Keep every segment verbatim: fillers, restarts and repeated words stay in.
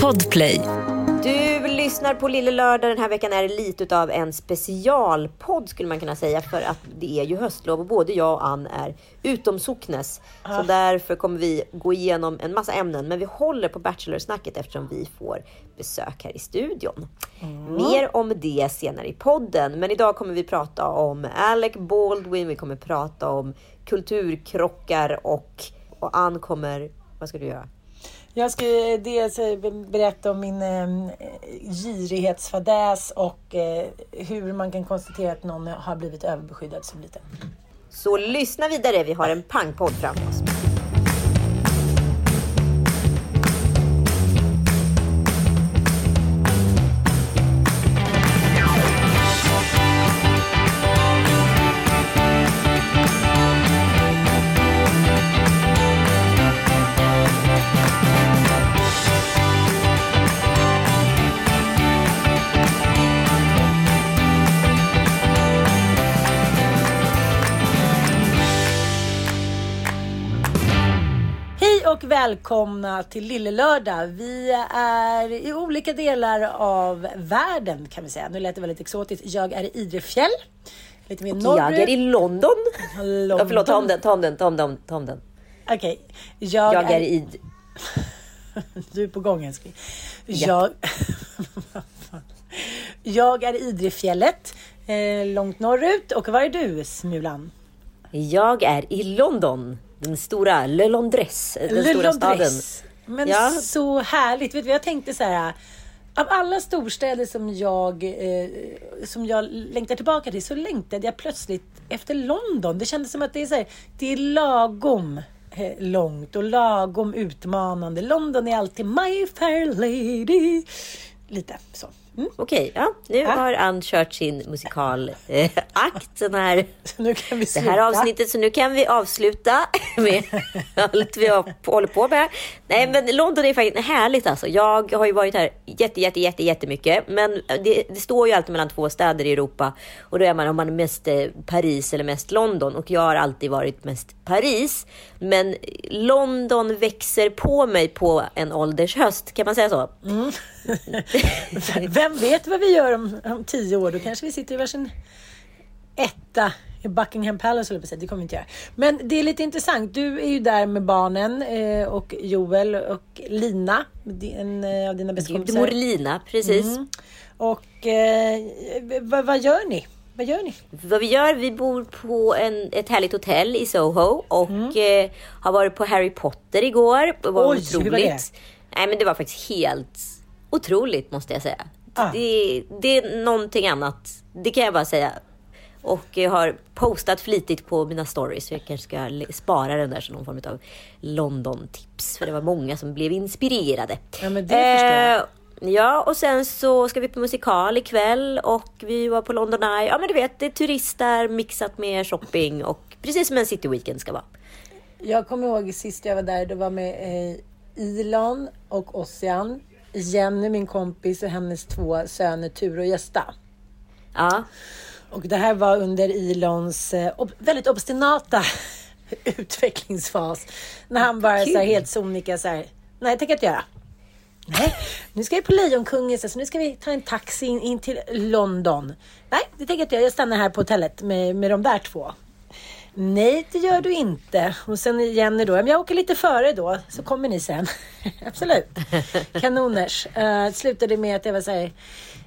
Podplay. Du lyssnar på Lille Lördag. Den här veckan är det lite utav en specialpodd, skulle man kunna säga, för att det är ju höstlov och både jag och Ann är utomsocknes. Ah. Så därför kommer vi gå igenom en massa ämnen, men vi håller på Bachelorsnacket eftersom vi får besök här i studion. Mm. Mer om det senare i podden, men idag kommer vi prata om Alec Baldwin, vi kommer prata om kulturkrockar och, och Ann kommer, vad ska du göra? Jag ska dels berätta om min eh, girighetsfadäs och eh, hur man kan konstatera att någon har blivit överbeskyddad som liten. Så lyssna vidare, vi har en pangpodd framför oss. Och välkomna till Lille Lördag. Vi är i olika delar av världen, kan vi säga. Nu lät det väldigt exotiskt. Jag är i Idrefjäll. Lite mer och norrut. Jag är i London. London. Ja, förlåt, ta om den, ta om den, ta om den, ta om den. Okej. Okay. Jag, jag är, är i... Du är på gång, älskling. Jag... jag är i Idrefjället, eh, långt norrut. Och var är du, Smulan? Jag är i London. Den stora Lille Lördag, den Lille stora staden. Men ja. Så härligt. Vet du, jag tänkte så här, av alla storstäder som jag eh, som jag längtar tillbaka till, så längtade jag plötsligt efter London. Det kändes som att det är så här, det är lagom långt och lagom utmanande. London är alltid my fair lady. Lite så. Mm. Okej, ja. Nu ja. har Ann kört sin musikalakt. Eh, den här, nu kan vi det här avsnittet, så nu kan vi avsluta med allt vi håller på med. Nej, men London är faktiskt härligt alltså. Jag har ju varit här jätte, jätte, jätte, jättemycket. Men det, det står ju alltid mellan två städer i Europa. Och då är man om man är mest Paris eller mest London. Och jag har alltid varit mest Paris. Men London växer på mig på en ålders höst. Kan man säga så? Mm. Vem vet vad vi gör om, om tio år? Då kanske vi sitter i varsin etta i Buckingham Palace. Det kommer vi inte göra. Men det är lite intressant. Du är ju där med barnen och Joel och Lina. En av dina bästa kompisar. Mor Lina, precis. Mm. Och eh, vad, vad gör ni? Vad gör ni? Vad vi gör, vi bor på en, ett härligt hotell i Soho. Och mm. eh, har varit på Harry Potter igår. Det var Oj, otroligt. Hur var det? Nej, men det var faktiskt helt otroligt, måste jag säga. Ah. Det, det är någonting annat. Det kan jag bara säga. Och jag har postat flitigt på mina stories. Så jag kanske ska spara den där som någon form av London-tips. För det var många som blev inspirerade. Ja, men det eh, förstår jag. Ja, och sen så ska vi på musikal ikväll. Och vi var på London Eye. Ja, men du vet, det är turister mixat med shopping. Och precis som en city weekend ska vara. Jag kommer ihåg sist jag var där. Då var med eh, Ilan och Ossian. Jenny, min kompis, och hennes två söner Tur och Gösta. Ja. Och det här var under Ilons ob- väldigt obstinata utvecklingsfas. När han bara så här, helt sonika så här, nej, tänker jag inte göra. Nej, nu ska vi på Lejonkungen, så nu ska vi ta en taxi in, in till London. Nej, det tänker jag inte göra. Jag stannar här på hotellet med, med de där två. Nej, det gör du inte. Och sen Jenny då, jag åker lite före då, så kommer ni sen. Absolut. Kanoners. Uh, slutade med att jag var så här,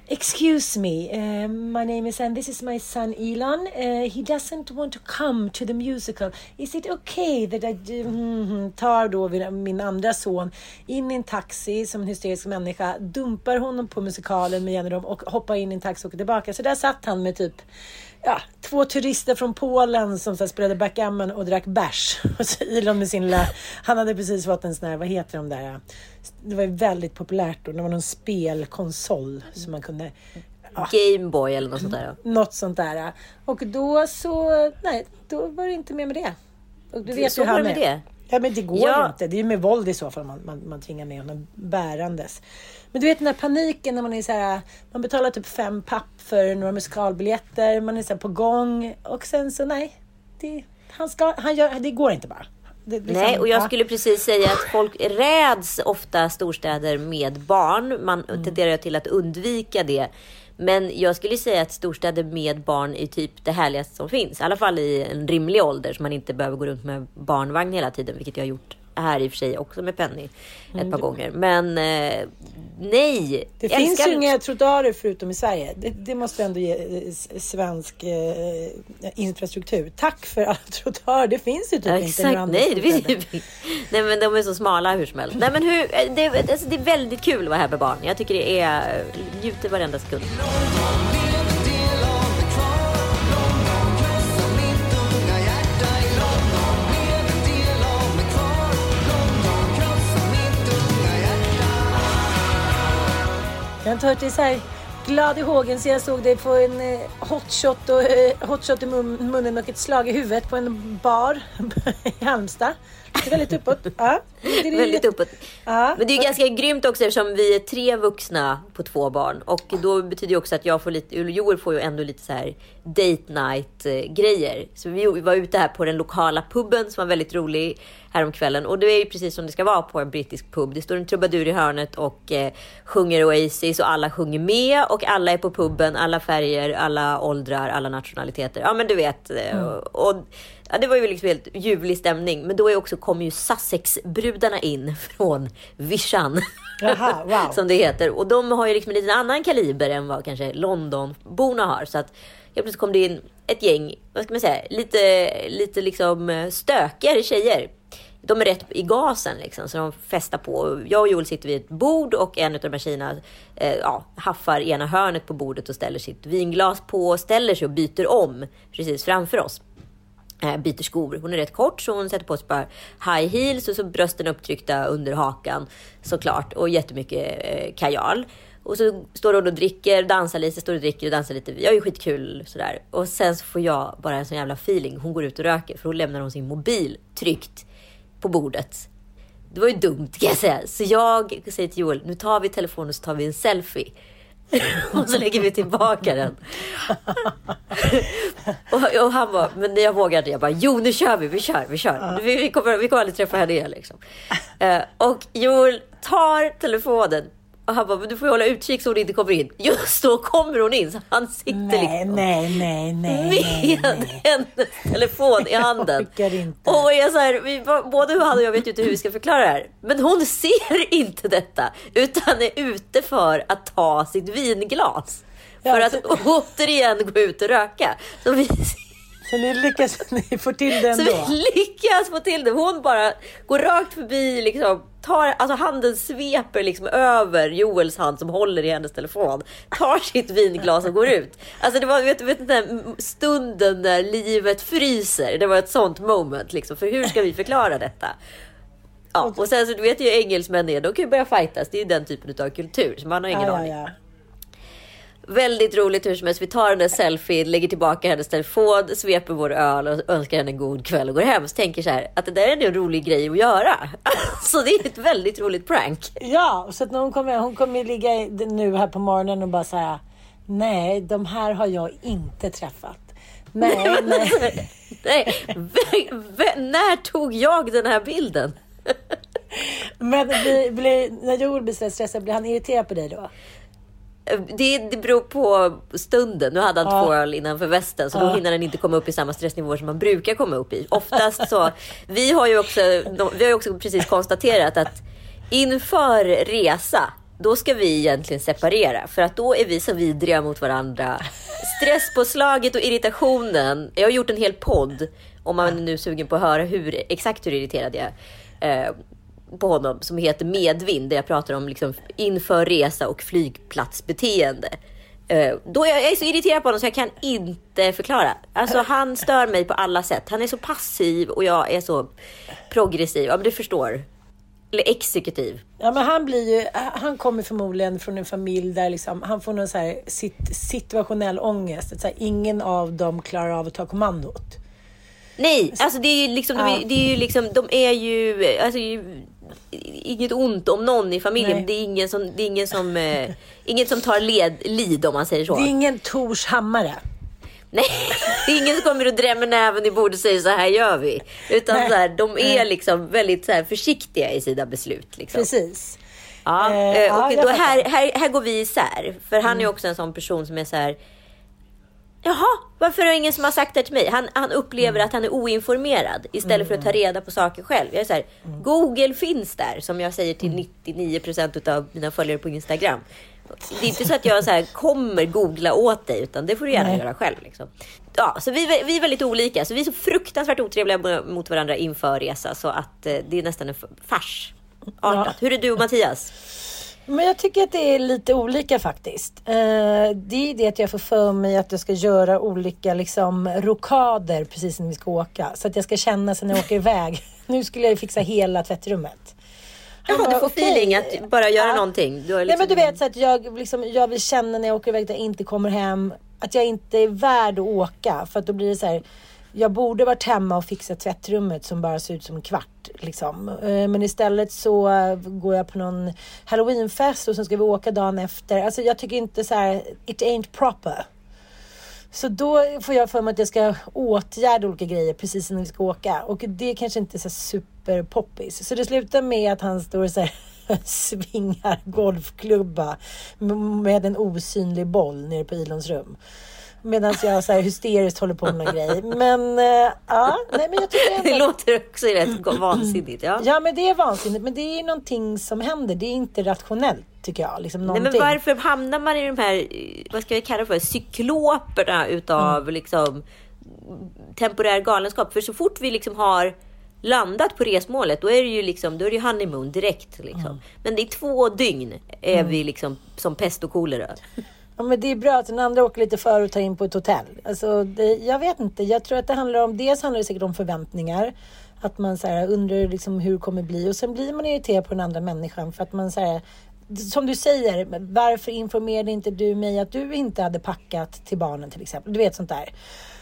excuse me, uh, my name is and this is my son Elon. Uh, he doesn't want to come to the musical. Is it okay that I do? Mm, tar då min andra son in i en taxi som en hysterisk människa, dumpar honom på musikalen med Jenny och hoppar in i en taxi och åker tillbaka. Så där satt han med typ ja, två turister från Polen som så spelade backgammon och drack bärs. Och så Elon med sin lilla, han hade precis fått en sån här, vad heter de där? Det var ju väldigt populärt då. Det var någon spelkonsol som man kunde... Ja, Gameboy eller något sånt där. Något sånt där. Och då så, nej, då var det inte mer med det. Och du vet ju han med det. Ja, men det går ja. inte. Det är ju med våld i så fall man, man, man tvingar med honom bärandes. Men du vet den här paniken när man är så här, man betalar typ fem papp för några musikalbiljetter, man är så här på gång och sen så nej, det, han ska, han gör, det går inte bara. Det, liksom, nej, och jag skulle precis säga att folk räds ofta storstäder med barn. Man mm. tenderar till att undvika det. Men jag skulle säga att storstäder med barn är typ det härligaste som finns. I alla fall i en rimlig ålder så man inte behöver gå runt med barnvagn hela tiden. Vilket jag har gjort här i och för sig också med Penny ett mm. par gånger. Men eh, nej. Det älskar... finns ju inga trottoarer förutom i Sverige. Det, det måste ändå ge eh, svensk eh, infrastruktur. Tack för alla trottoarer. Det finns ju typ ja, inte några andra. Exakt, nej. Det finns... nej, men de är så smala hur som helst. Nej, men hur... det, alltså, det är väldigt kul att vara här med barn. Jag tycker det är... njuter varenda sekund. Jag har hört dig så här glad i hågen så jag såg dig få en eh, hotshot, och, eh, hotshot i mun- munnen och ett slag i huvudet på en bar i Halmstad. Det är väldigt uppåt. Ja, det är väldigt uppåt. Ja. Men det är ganska grymt också eftersom vi är tre vuxna på två barn. Och då betyder det också att jag får lite, Joel får ju ändå lite så här date night-grejer. Så vi var ute här på den lokala pubben som var väldigt rolig häromkvällen. Och det är ju precis som det ska vara på en brittisk pub. Det står en trubadur i hörnet och eh, sjunger Oasis och alla sjunger med. Och alla är på pubben, alla färger, alla åldrar, alla nationaliteter. Ja men du vet. Mm. Och... ja, det var ju liksom helt ljuvlig stämning. Men då är också, kom ju Sussex-brudarna in från Vischan. Jaha, wow. Som det heter. Och de har ju liksom en liten annan kaliber än vad kanske London-borna har. Så att jag plötsligt kom det in ett gäng, vad ska man säga, lite, lite liksom stökigare tjejer. De är rätt i gasen liksom, så de festar på. Jag och Joel sitter vid ett bord och en av de här tjejerna eh, ja, haffar ena hörnet på bordet och ställer sitt vinglas på, ställer sig och byter om precis framför oss. Byter skor. Hon är rätt kort så hon sätter på ett par high heels och så brösten upptryckta under hakan såklart och jättemycket eh, kajal. Och så står hon och dricker, dansar lite, står och dricker och dansar lite. Jag är ju skitkul sådär. Och sen så får jag bara en sån jävla feeling. Hon går ut och röker för hon lämnar hon sin mobil tryckt på bordet. Det var ju dumt kan jag säga. Så jag säger till Joel, nu tar vi telefonen och så tar vi en selfie. Och så lägger vi tillbaka den. och, och han bara, men jag vågade. Jag bara, jo nu kör vi, vi kör, vi kör. Vi, vi, kommer, vi kommer aldrig träffa henne igen liksom. eh, Och Joel tar telefonen. Och han bara, men du får ju hålla utkik så hon inte kommer in. Just då kommer hon in. Så han sitter nej, liksom nej, nej, nej, med nej. hennes telefon i handen. Jag inte. Och jag så här, vi, både hur han och jag vet ju inte hur vi ska förklara det här. Men hon ser inte detta. Utan är ute för att ta sitt vinglas. För ja, att så... återigen gå ut och röka. Så vi Så ni lyckas ni får till den då. Så vi lyckas få till det. Hon bara går rakt förbi liksom, tar, alltså handen sveper liksom över Joels hand som håller i hennes telefon. Tar sitt vinglas och går ut. Alltså det var vet, vet, den där stunden där livet fryser. Det var ett sånt moment liksom. För hur ska vi förklara detta? Ja, och sen så du vet ju engelsmän är, de kan ju börja fightas. Det är ju den typen av kultur så man har ingen aning. Ja, ja, ja. Väldigt roligt hur som helst. Vi tar den där selfie, lägger tillbaka hennes telefon, sveper vår öl och önskar henne en god kväll och går hem. Så tänker så här, att det där är en rolig grej att göra. Så det är ett väldigt roligt prank. Ja, så att när hon kommer, hon kommer ligga nu här på morgonen och bara så här, nej, de här har jag inte träffat. Nej, nej. nej. V- v- när tog jag den här bilden? Men blir, blir, när Joel blir stressad, blir han irriterad på dig då? det, det beror på stunden. Nu hade han ja. två öl innanför västen, så ja. då hinner den inte komma upp i samma stressnivåer som man brukar komma upp i. Oftast så, vi har ju också, vi har ju också precis konstaterat att inför resa, då ska vi egentligen separera, för att då är vi så vidriga mot varandra. Stresspåslaget och irritationen. Jag har gjort en hel podd, om man är nu sugen på att höra hur, exakt hur irriterad jag är eh, på honom, som heter Medvind, där jag pratar om liksom inför resa och flygplatsbeteende. Eh, då är jag, jag är så irriterad på honom så jag kan inte förklara. Alltså han stör mig på alla sätt. Han är så passiv och jag är så progressiv. Ja, men du förstår. Eller exekutiv. Ja, men han blir ju, han kommer förmodligen från en familj där liksom, han får någon så här sit, situationell ångest. Att så här, ingen av dem klarar av att ta kommandot. Nej, alltså det är ju liksom, ja. de, det är ju liksom, de är ju, alltså ju, inget ont om någon i familjen. Nej. Det är ingen som, det är ingen som, eh, ingen som tar led, lid om man säger så. Det är ingen Torshammare. Nej, det är ingen som kommer och drämmer näven i bordet och säger så här gör vi. Utan så här, de är liksom väldigt så här försiktiga i sina beslut liksom. Precis. Ja, eh, och ja, då här, här, här går vi isär. För han mm. är också en sån person som är så här: jaha, varför är det ingen som har sagt det till mig? Han, han upplever mm. att han är oinformerad istället mm. för att ta reda på saker själv. Jag är så här, mm. Google finns där, som jag säger till nittionio procent av mina följare på Instagram. Det är inte så att jag så här, kommer googla åt dig, utan det får du gärna Nej. göra själv liksom. Ja, så vi, vi är väldigt olika. Så vi är så fruktansvärt otrevliga mot varandra inför resa, så att eh, det är nästan en fars artat. Ja. Hur är du, Mattias? Men jag tycker att det är lite olika faktiskt. Eh, det är det att jag får för mig att jag ska göra olika liksom rokader precis när vi ska åka. Så att jag ska känna sen när jag åker iväg. Nu skulle jag fixa hela tvättrummet. Han Jaha, bara, du får okay. feeling att bara göra ja. någonting. Du liksom... Nej, men du vet så att jag, liksom, jag vill känna när jag åker iväg att jag inte kommer hem. Att jag inte är värd att åka. För att då blir det så här... Jag borde varit hemma och fixa tvättrummet som bara ser ut som en kvart liksom. Men istället så går jag på någon Halloweenfest och sen ska vi åka dagen efter. Alltså jag tycker inte så här, it ain't proper. Så då får jag för mig att jag ska åtgärda olika grejer precis när vi ska åka. Och det är kanske inte så superpoppis. Så det slutar med att han står och så här svingar golfklubba med en osynlig boll nere på Ilons rum. Medan jag så här hysteriskt håller på med någon grej. Men äh, ja, nej, men jag tycker ändå... Det låter också rätt vansinnigt, ja. Ja, men det är vansinnigt. Men det är någonting som händer. Det är inte rationellt, tycker jag. Liksom, nej, men varför hamnar man i de här, vad ska jag kalla för, cykloperna utav mm. liksom, temporär galenskap? För så fort vi liksom har landat på resmålet, då är det ju liksom, då är det ju honeymoon direkt. Liksom. Mm. Men det är två dygn är mm. vi liksom som pest och kolera. Ja, men det är bra att den andra åker lite för och tar in på ett hotell. Alltså, det, jag vet inte. Jag tror att det handlar om... Dels handlar det säkert om förväntningar. Att man så här, undrar liksom, hur det kommer bli. Och sen blir man irriterad på den andra människan. För att man så här, som du säger, varför informerade inte du mig att du inte hade packat till barnen till exempel? Du vet sånt där.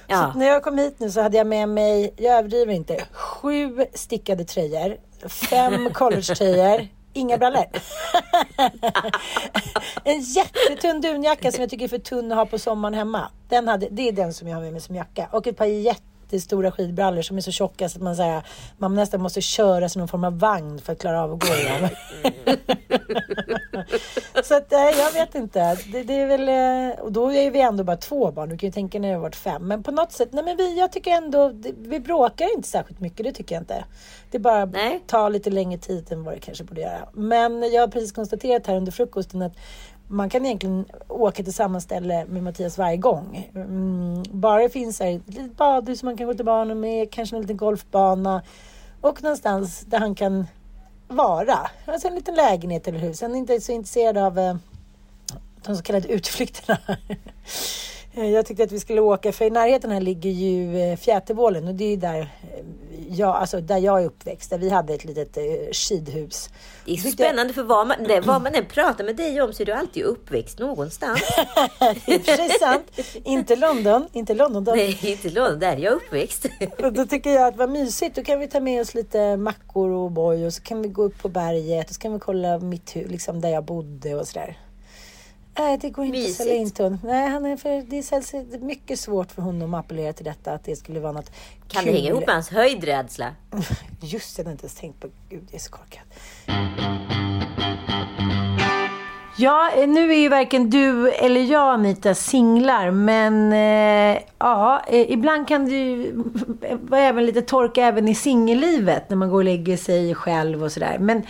Ja. Så när jag kom hit nu så hade jag med mig, jag överdriver inte, sju stickade tröjor. Fem college-tröjor. Inga brallor. En jättetunn dunjacka som jag tycker är för tunn att ha på sommaren hemma. Den hade, det är den som jag har med mig som jacka. Och ett par jättestora skidbrallor som är så tjocka så att man, så här, man nästan måste köra som någon form av vagn för att klara av att gå igen. Så att, jag vet inte. Det, det är väl, och då är vi ändå bara två barn. Du kan ju tänka när det har varit fem. Men på något sätt, nej men vi, jag tycker ändå, vi bråkar inte särskilt mycket, det tycker jag inte. Det bara nej. tar lite längre tid än vad det kanske borde göra. Men jag har precis konstaterat här under frukosten att man kan egentligen åka till samma ställe med Mattias varje gång. Mm, bara det finns här ett litet badhus som man kan gå till barnen med, kanske en liten golfbana och någonstans där han kan vara. Alltså en liten lägenhet eller hus. Han är inte så intresserad av eh, de så kallade utflykterna. Jag tyckte att vi skulle åka, för i närheten här ligger ju Fjätervålen och det är ju där jag, alltså där jag är uppväxt, där vi hade ett litet skidhus. Det är så spännande, för vad man, nej, vad man än pratar med dig om så är du alltid uppväxt någonstans. Det är precis sant. Inte London, inte London då. Nej, inte London, där är jag uppväxt. Och då tycker jag att vad mysigt, då kan vi ta med oss lite mackor och boj och så kan vi gå upp på berget och så kan vi kolla mitt hus, liksom där jag bodde och sådär. Nej, det går inte mysigt. Att sälja in tunn. Nej, han är för, det är mycket svårt för honom att appellera till detta. Att det skulle vara något kan kul. Det hänga ihop med hans höjdrädsla? Just det, jag hade inte ens tänkt på. Gud, det är så korkat. Ja, nu är ju varken du eller jag, Anita, singlar. Men eh, ja, ibland kan det ju vara även lite torka även i singellivet. När man går och lägger sig själv och sådär. Men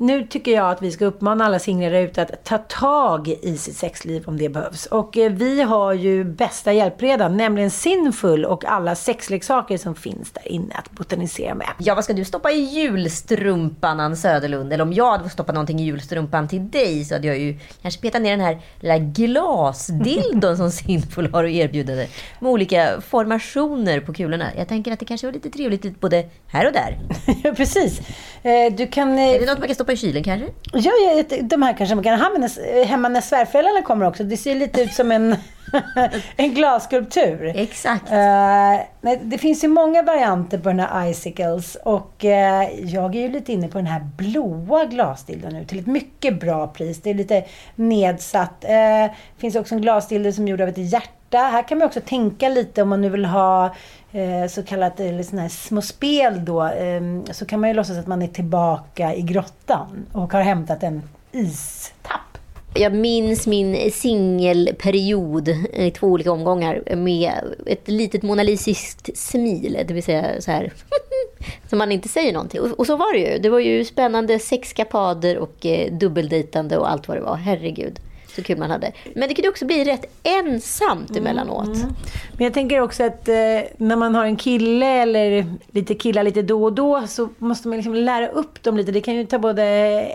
nu tycker jag att vi ska uppmana alla singlar ut att ta tag i sitt sexliv om det behövs. Och eh, vi har ju bästa hjälp redan, nämligen Sinful och alla sexleksaker som finns där inne att botanisera med. Ja, vad ska du stoppa i julstrumpan, Ann Söderlund? Eller om jag hade stoppat någonting i julstrumpan till dig så hade jag ju kanske petat ner den här lilla glasdildon som Sinful har att erbjuda dig. Med olika formationer på kulorna. Jag tänker att det kanske var lite trevligt både här och där. Ja, precis. Eh, du kan... Eh... Är det något man kan stoppa i kylen kanske? Ja, ja, de här kanske man kan använda hemma när svärföräldrarna kommer också. Det ser lite ut som en, en glasskulptur. Exakt. Uh, det finns ju många varianter på den här icicles. Och uh, jag är ju lite inne på den här blåa glasdilden nu. Till ett mycket bra pris. Det är lite nedsatt. Det uh, finns också en glasdilden som är gjord av ett hjärta. Här kan man också tänka lite om man nu vill ha eh, så kallat eller såna här små spel då, eh, så kan man ju låtsas att man är tillbaka i grottan och har hämtat en istapp. Jag minns min singelperiod i två olika omgångar med ett litet monalisiskt smil, det vill säga så här som man inte säger någonting. Och så var det ju, det var ju spännande sexkapader och eh, dubbeldejtande och allt vad det var, herregud. Så kul man hade. Men det kunde också bli rätt ensamt emellanåt. Mm, mm. Men jag tänker också att eh, när man har en kille eller lite killar lite då och då så måste man liksom lära upp dem lite. Det kan ju ta både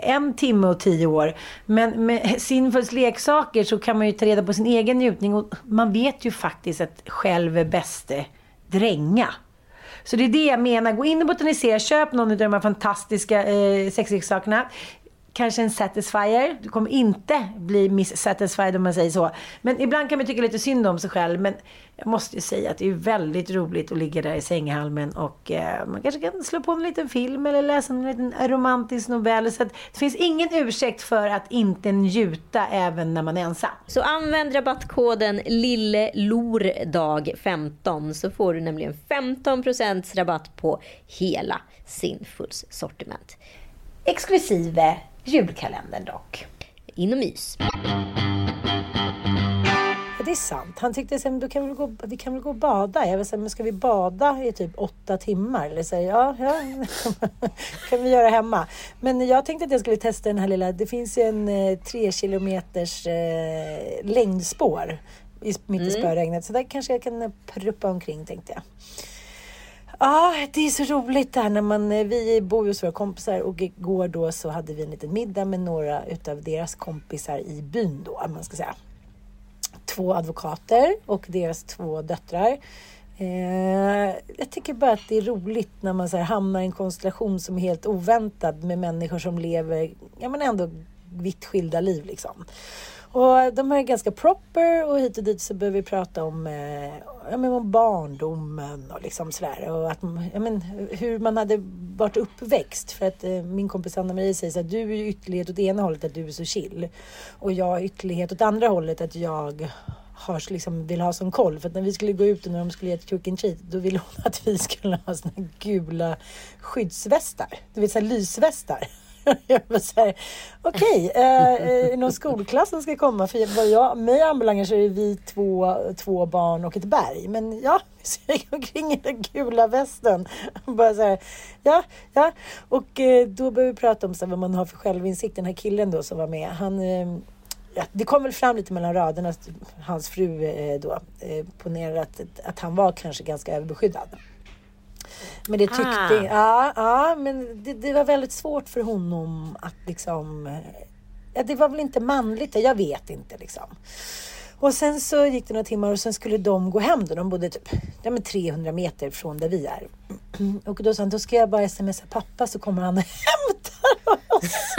en timme och tio år. Men med Sinfuls leksaker så kan man ju ta reda på sin egen njutning. Och man vet ju faktiskt att själv är bäste dränga. Så det är det jag menar. Gå in och botanisera. Köp någon av de här fantastiska eh, sexleksakerna. Kanske en satisfier. Du kommer inte bli miss-satisfied om man säger så. Men ibland kan man tycka lite synd om sig själv. Men jag måste ju säga att det är väldigt roligt att ligga där i sänghalmen. Och eh, man kanske kan slå på en liten film. Eller läsa en liten romantisk novell. Så att det finns ingen ursäkt för att inte njuta även när man är ensam. Så använd rabattkoden Lille Lördag femton. Så får du nämligen femton procent rabatt på hela Sinfuls sortiment. Exklusive julkalendern dock. In och mys. Det är sant. Han tyckte att vi kan väl gå, vi kan väl gå och bada. Jag vill säga, men ska vi bada i typ åtta timmar? Eller så, ja, ja. Kan vi göra hemma. Men jag tänkte att jag skulle testa den här lilla. Det finns ju en eh, tre kilometers eh, längdspår i, mitt mm. i spöregnet. Så där kanske jag kan pruppa omkring, tänkte jag. Ja, ah, det är så roligt där när man, vi bor ju hos våra kompisar och igår då så hade vi en liten middag med några utav deras kompisar i byn då, man ska säga. Två advokater och deras två döttrar. Eh, jag tycker bara att det är roligt när man så här hamnar i en konstellation som är helt oväntad med människor som lever, ja men ändå vitt skilda liv liksom. Och de här är ganska proper och hit och dit så behöver vi prata om, eh, ja, men om barndomen och liksom sådär. Och att, ja, men, hur man hade varit uppväxt. För att eh, min kompis Anna-Marie säger så att du är ytterlighet åt ena hållet att du är så chill. Och jag är ytterlighet åt andra hållet att jag har, liksom, vill ha sån koll. För att när vi skulle gå ut och när de skulle ge ett cook and treat, då ville hon att vi skulle ha såna gula skyddsvästar. Du vet såhär lysvästar. Jag var så här, okej, okay, eh, eh, någon skolklass som ska komma. För vad jag, mig anbelangar så är vi två, två barn och ett berg. Men ja, så jag gick omkring i den gula västen. Bara så här, ja, ja. Och eh, då började vi prata om så här, vad man har för självinsikt. Den här killen då som var med, han... Eh, Ja, det kom väl fram lite mellan raderna att hans fru eh, då eh, ponerade att, att han var kanske ganska överbeskyddad. Men det tyckte ah. ja, ja, men det, det var väldigt svårt för honom att liksom, ja, det var väl inte manligt, jag vet inte liksom. Och sen så gick det några timmar och sen skulle de gå hem då. De bodde typ ja, men trehundra meter från där vi är. Och då sa han, då ska jag bara smsa pappa så kommer han och hämtar oss.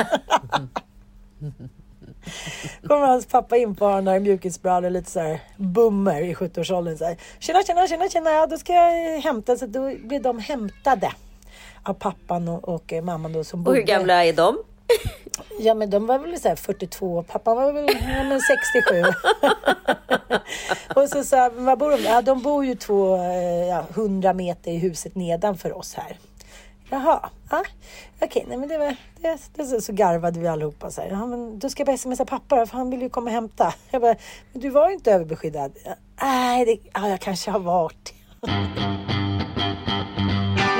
Kommer hans pappa in på den där mjukisbrallor, lite så här bummer i sjuttioårsåldern så här, tjena, tjena, tjena, tjena, ja, då ska jag hämta. Så då blev de hämtade av pappan och, och mamman då som bodde. Och hur gamla är de? Ja, men de var väl så här fyrtiotvå, pappan var väl ja, men sextiosju. Och så sa, vad bor de? Ja, de bor ju två, ja, hundra meter i huset nedanför oss här. Jaha, ah, okej, okay, men det var det, det så, så garvade vi allihopa så här. Ja, men du ska jag bara smsa pappa för han vill ju komma och hämta. Jag bara, men du var ju inte överbeskyddad. Nej, det, ah, jag kanske har varit.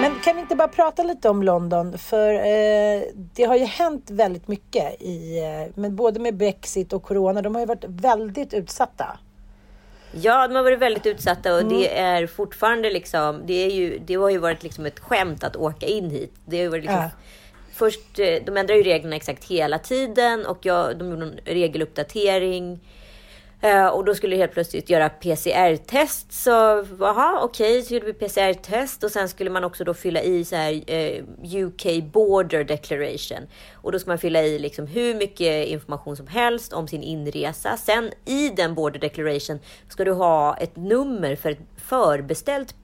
Men kan vi inte bara prata lite om London? För eh, det har ju hänt väldigt mycket i, med, både med Brexit och corona. De har ju varit väldigt utsatta. Ja, de har varit väldigt utsatta och mm. det är fortfarande liksom, det, är ju, det har ju varit liksom ett skämt att åka in hit. Det har ju varit liksom, äh. först, de ändrar ju reglerna exakt hela tiden och jag, de gjorde en regeluppdatering och då skulle jag helt plötsligt göra P C R-test. Så, aha, okej, okay, så gjorde vi P C R-test och sen skulle man också då fylla i så här eh, U K Border Declaration. Och då ska man fylla i liksom hur mycket information som helst om sin inresa. Sen i den Border Declaration ska du ha ett nummer för ett förbeställt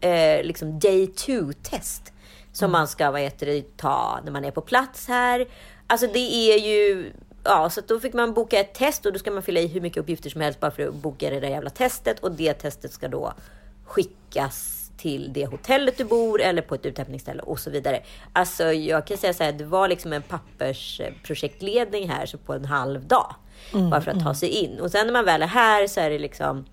eh, liksom day two test som mm. man ska vad heter det, ta när man är på plats här. Alltså det är ju... Ja, så då fick man boka ett test och då ska man fylla i hur mycket uppgifter som helst bara för att boka det där jävla testet. Och det testet ska då skickas till det hotellet du bor eller på ett uthämtningsställe och så vidare. Alltså jag kan säga så här, det var liksom en pappersprojektledning här så på en halv dag. Mm, bara för att ta sig in. Och sen när man väl är här så är det liksom...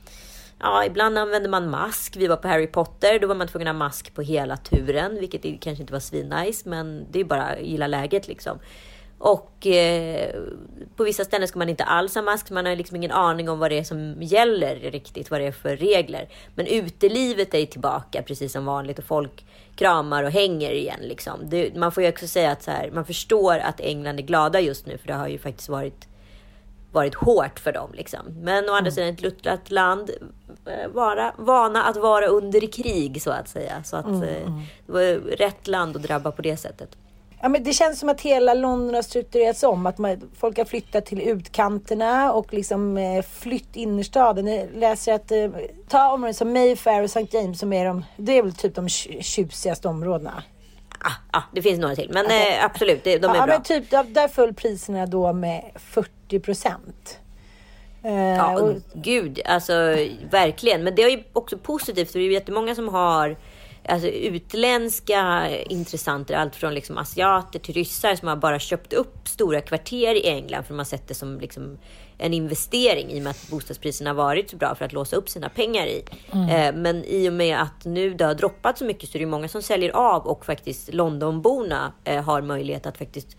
Ja, ibland använder man mask. Vi var på Harry Potter, då var man tvungen att ha mask på hela turen. Vilket kanske inte var svinnice, men det är bara gilla läget liksom. Och eh, på vissa ställen ska man inte alls ha mask. Man har liksom ingen aning om vad det är som gäller riktigt, vad det är för regler. Men utelivet är tillbaka precis som vanligt och folk kramar och hänger igen liksom. Det, man får ju också säga att så här, man förstår att England är glada just nu, för det har ju faktiskt varit, varit hårt för dem liksom. Men å andra mm. sidan ett luttrat land, vara, vana att vara under i krig så att säga. Så att mm. eh, det var rätt land att drabba på det sättet. Ja, men det känns som att hela London har strukturerats om. Att man, folk har flyttat till utkanterna och liksom eh, flytt innerstaden. Jag läser att eh, ta områden som Mayfair och St James som är de, det är väl typ de tjusigaste områdena. Ja, ah, ah, det finns några till. Men okay. eh, absolut, de, de är ja, bra. Men typ, där föll priserna då med fyrtio procent. Eh, ja, och, och, gud, alltså verkligen. Men det är ju också positivt för det är ju jättemånga som har... Alltså utländska intressenter, allt från liksom asiater till ryssar som har bara köpt upp stora kvarter i England för man sett det som liksom en investering i och med att bostadspriserna varit så bra för att låsa upp sina pengar i. Mm. Men i och med att nu det har droppat så mycket så är det många som säljer av och faktiskt Londonborna har möjlighet att faktiskt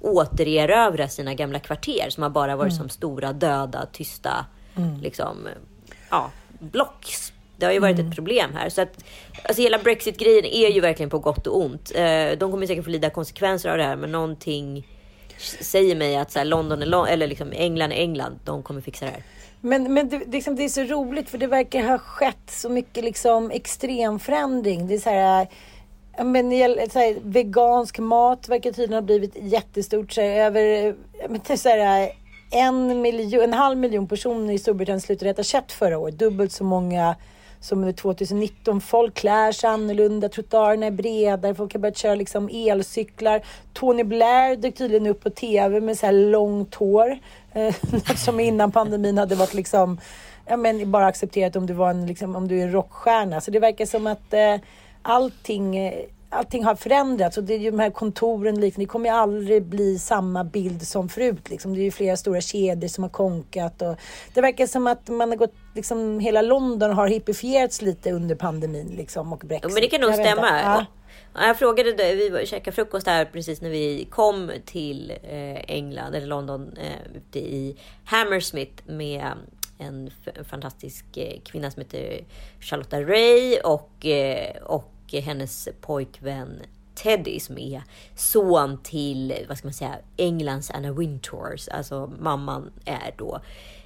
återerövra sina gamla kvarter som har bara varit mm. som stora döda, tysta mm. liksom, ja, blocks. Det har ju varit mm. ett problem här. Så att, alltså hela Brexit-grejen är ju verkligen på gott och ont. Eh, de kommer säkert få lida konsekvenser av det här. Men någonting säger mig att så här, London är Lon- eller liksom England är England. De kommer fixa det här. Men, men det, liksom, det är så roligt för det verkar ha skett så mycket liksom, extrem förändring. Det är så här... Men så här, vegansk mat verkar tydligen ha blivit jättestort. Så här, över... Men det är så här, en, miljon, en halv miljon personer i Storbritannien slutade äta kött förra året. Dubbelt så många... Som under tjugonitton, folk klär sig annorlunda, trottoarerna är bredare, folk har börjat köra liksom elcyklar. Tony Blair dök tydligen upp på tv med så här långt hår. Eh, som innan pandemin hade varit liksom, ja, men bara accepterat om du var en, liksom, om du är en rockstjärna. Så det verkar som att eh, allting, eh, allting har förändrats. Och det är ju de här kontoren, liksom, det kommer ju aldrig bli samma bild som förut. Liksom. Det är ju flera stora kedjor som har konkat. Och det verkar som att man har gått liksom hela London har hippifierats lite under pandemin liksom, och Brexit. Ja, men det kan nog jag stämma. Ja. Jag frågade dig, vi käkade frukost här precis när vi kom till England eller London ute i Hammersmith med en fantastisk kvinna som heter Charlotta Ray och, och hennes pojkvän Teddy som är son till, vad ska man säga, Englands Anna Wintours. Alltså mamman är då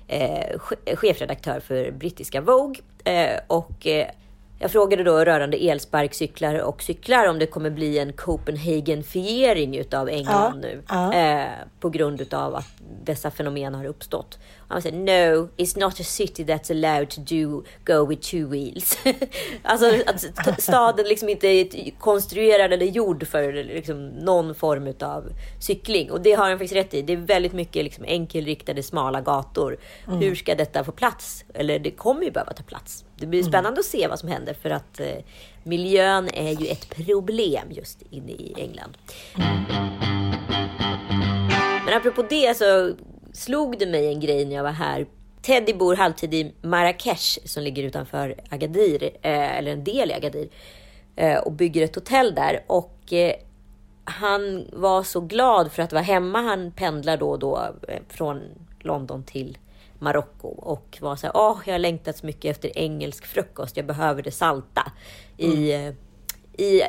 Eh, chefredaktör för brittiska Vogue eh, och eh, jag frågade då rörande elsparkcyklar och cyklar om det kommer bli en Copenhagen-fiering utav England ja, nu ja. Eh, på grund utav att dessa fenomen har uppstått. Han säger, no, it's not a city that's allowed to do, go with two wheels. Alltså att staden liksom inte är konstruerad eller gjord för liksom någon form utav cykling. Och det har han faktiskt rätt i. Det är väldigt mycket liksom enkelriktade smala gator. Mm. Hur ska detta få plats? Eller det kommer ju behöva ta plats. Det blir spännande mm. att se vad som händer, för att eh, miljön är ju ett problem just inne i England. Men apropå det så slog det mig en grej när jag var här. Teddy bor halvtid i Marrakesh som ligger utanför Agadir, eh, eller en del i Agadir, eh, och bygger ett hotell där. Och eh, han var så glad för att vara hemma. Han pendlar då och då eh, från London till Marocko och var så här, åh, oh, jag har längtat så mycket efter engelsk frukost. Jag behöver det salta. Mm. I, i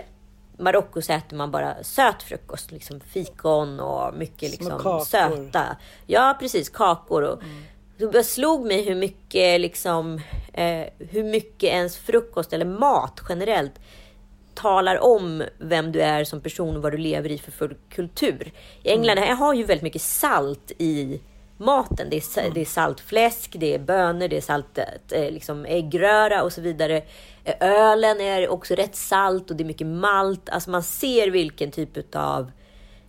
Marocko så äter man bara söt frukost, liksom fikon och mycket liksom söta. Ja, precis, kakor och mm. det slog mig hur mycket liksom eh, hur mycket ens frukost eller mat generellt talar om vem du är som person och vad du lever i för, för kultur. I England mm. jag har ju väldigt mycket salt i maten. Det är, mm. det är saltfläsk, det är bönor, det är salt, liksom äggröra och så vidare. Ölen är också rätt salt och det är mycket malt. Alltså man ser vilken typ av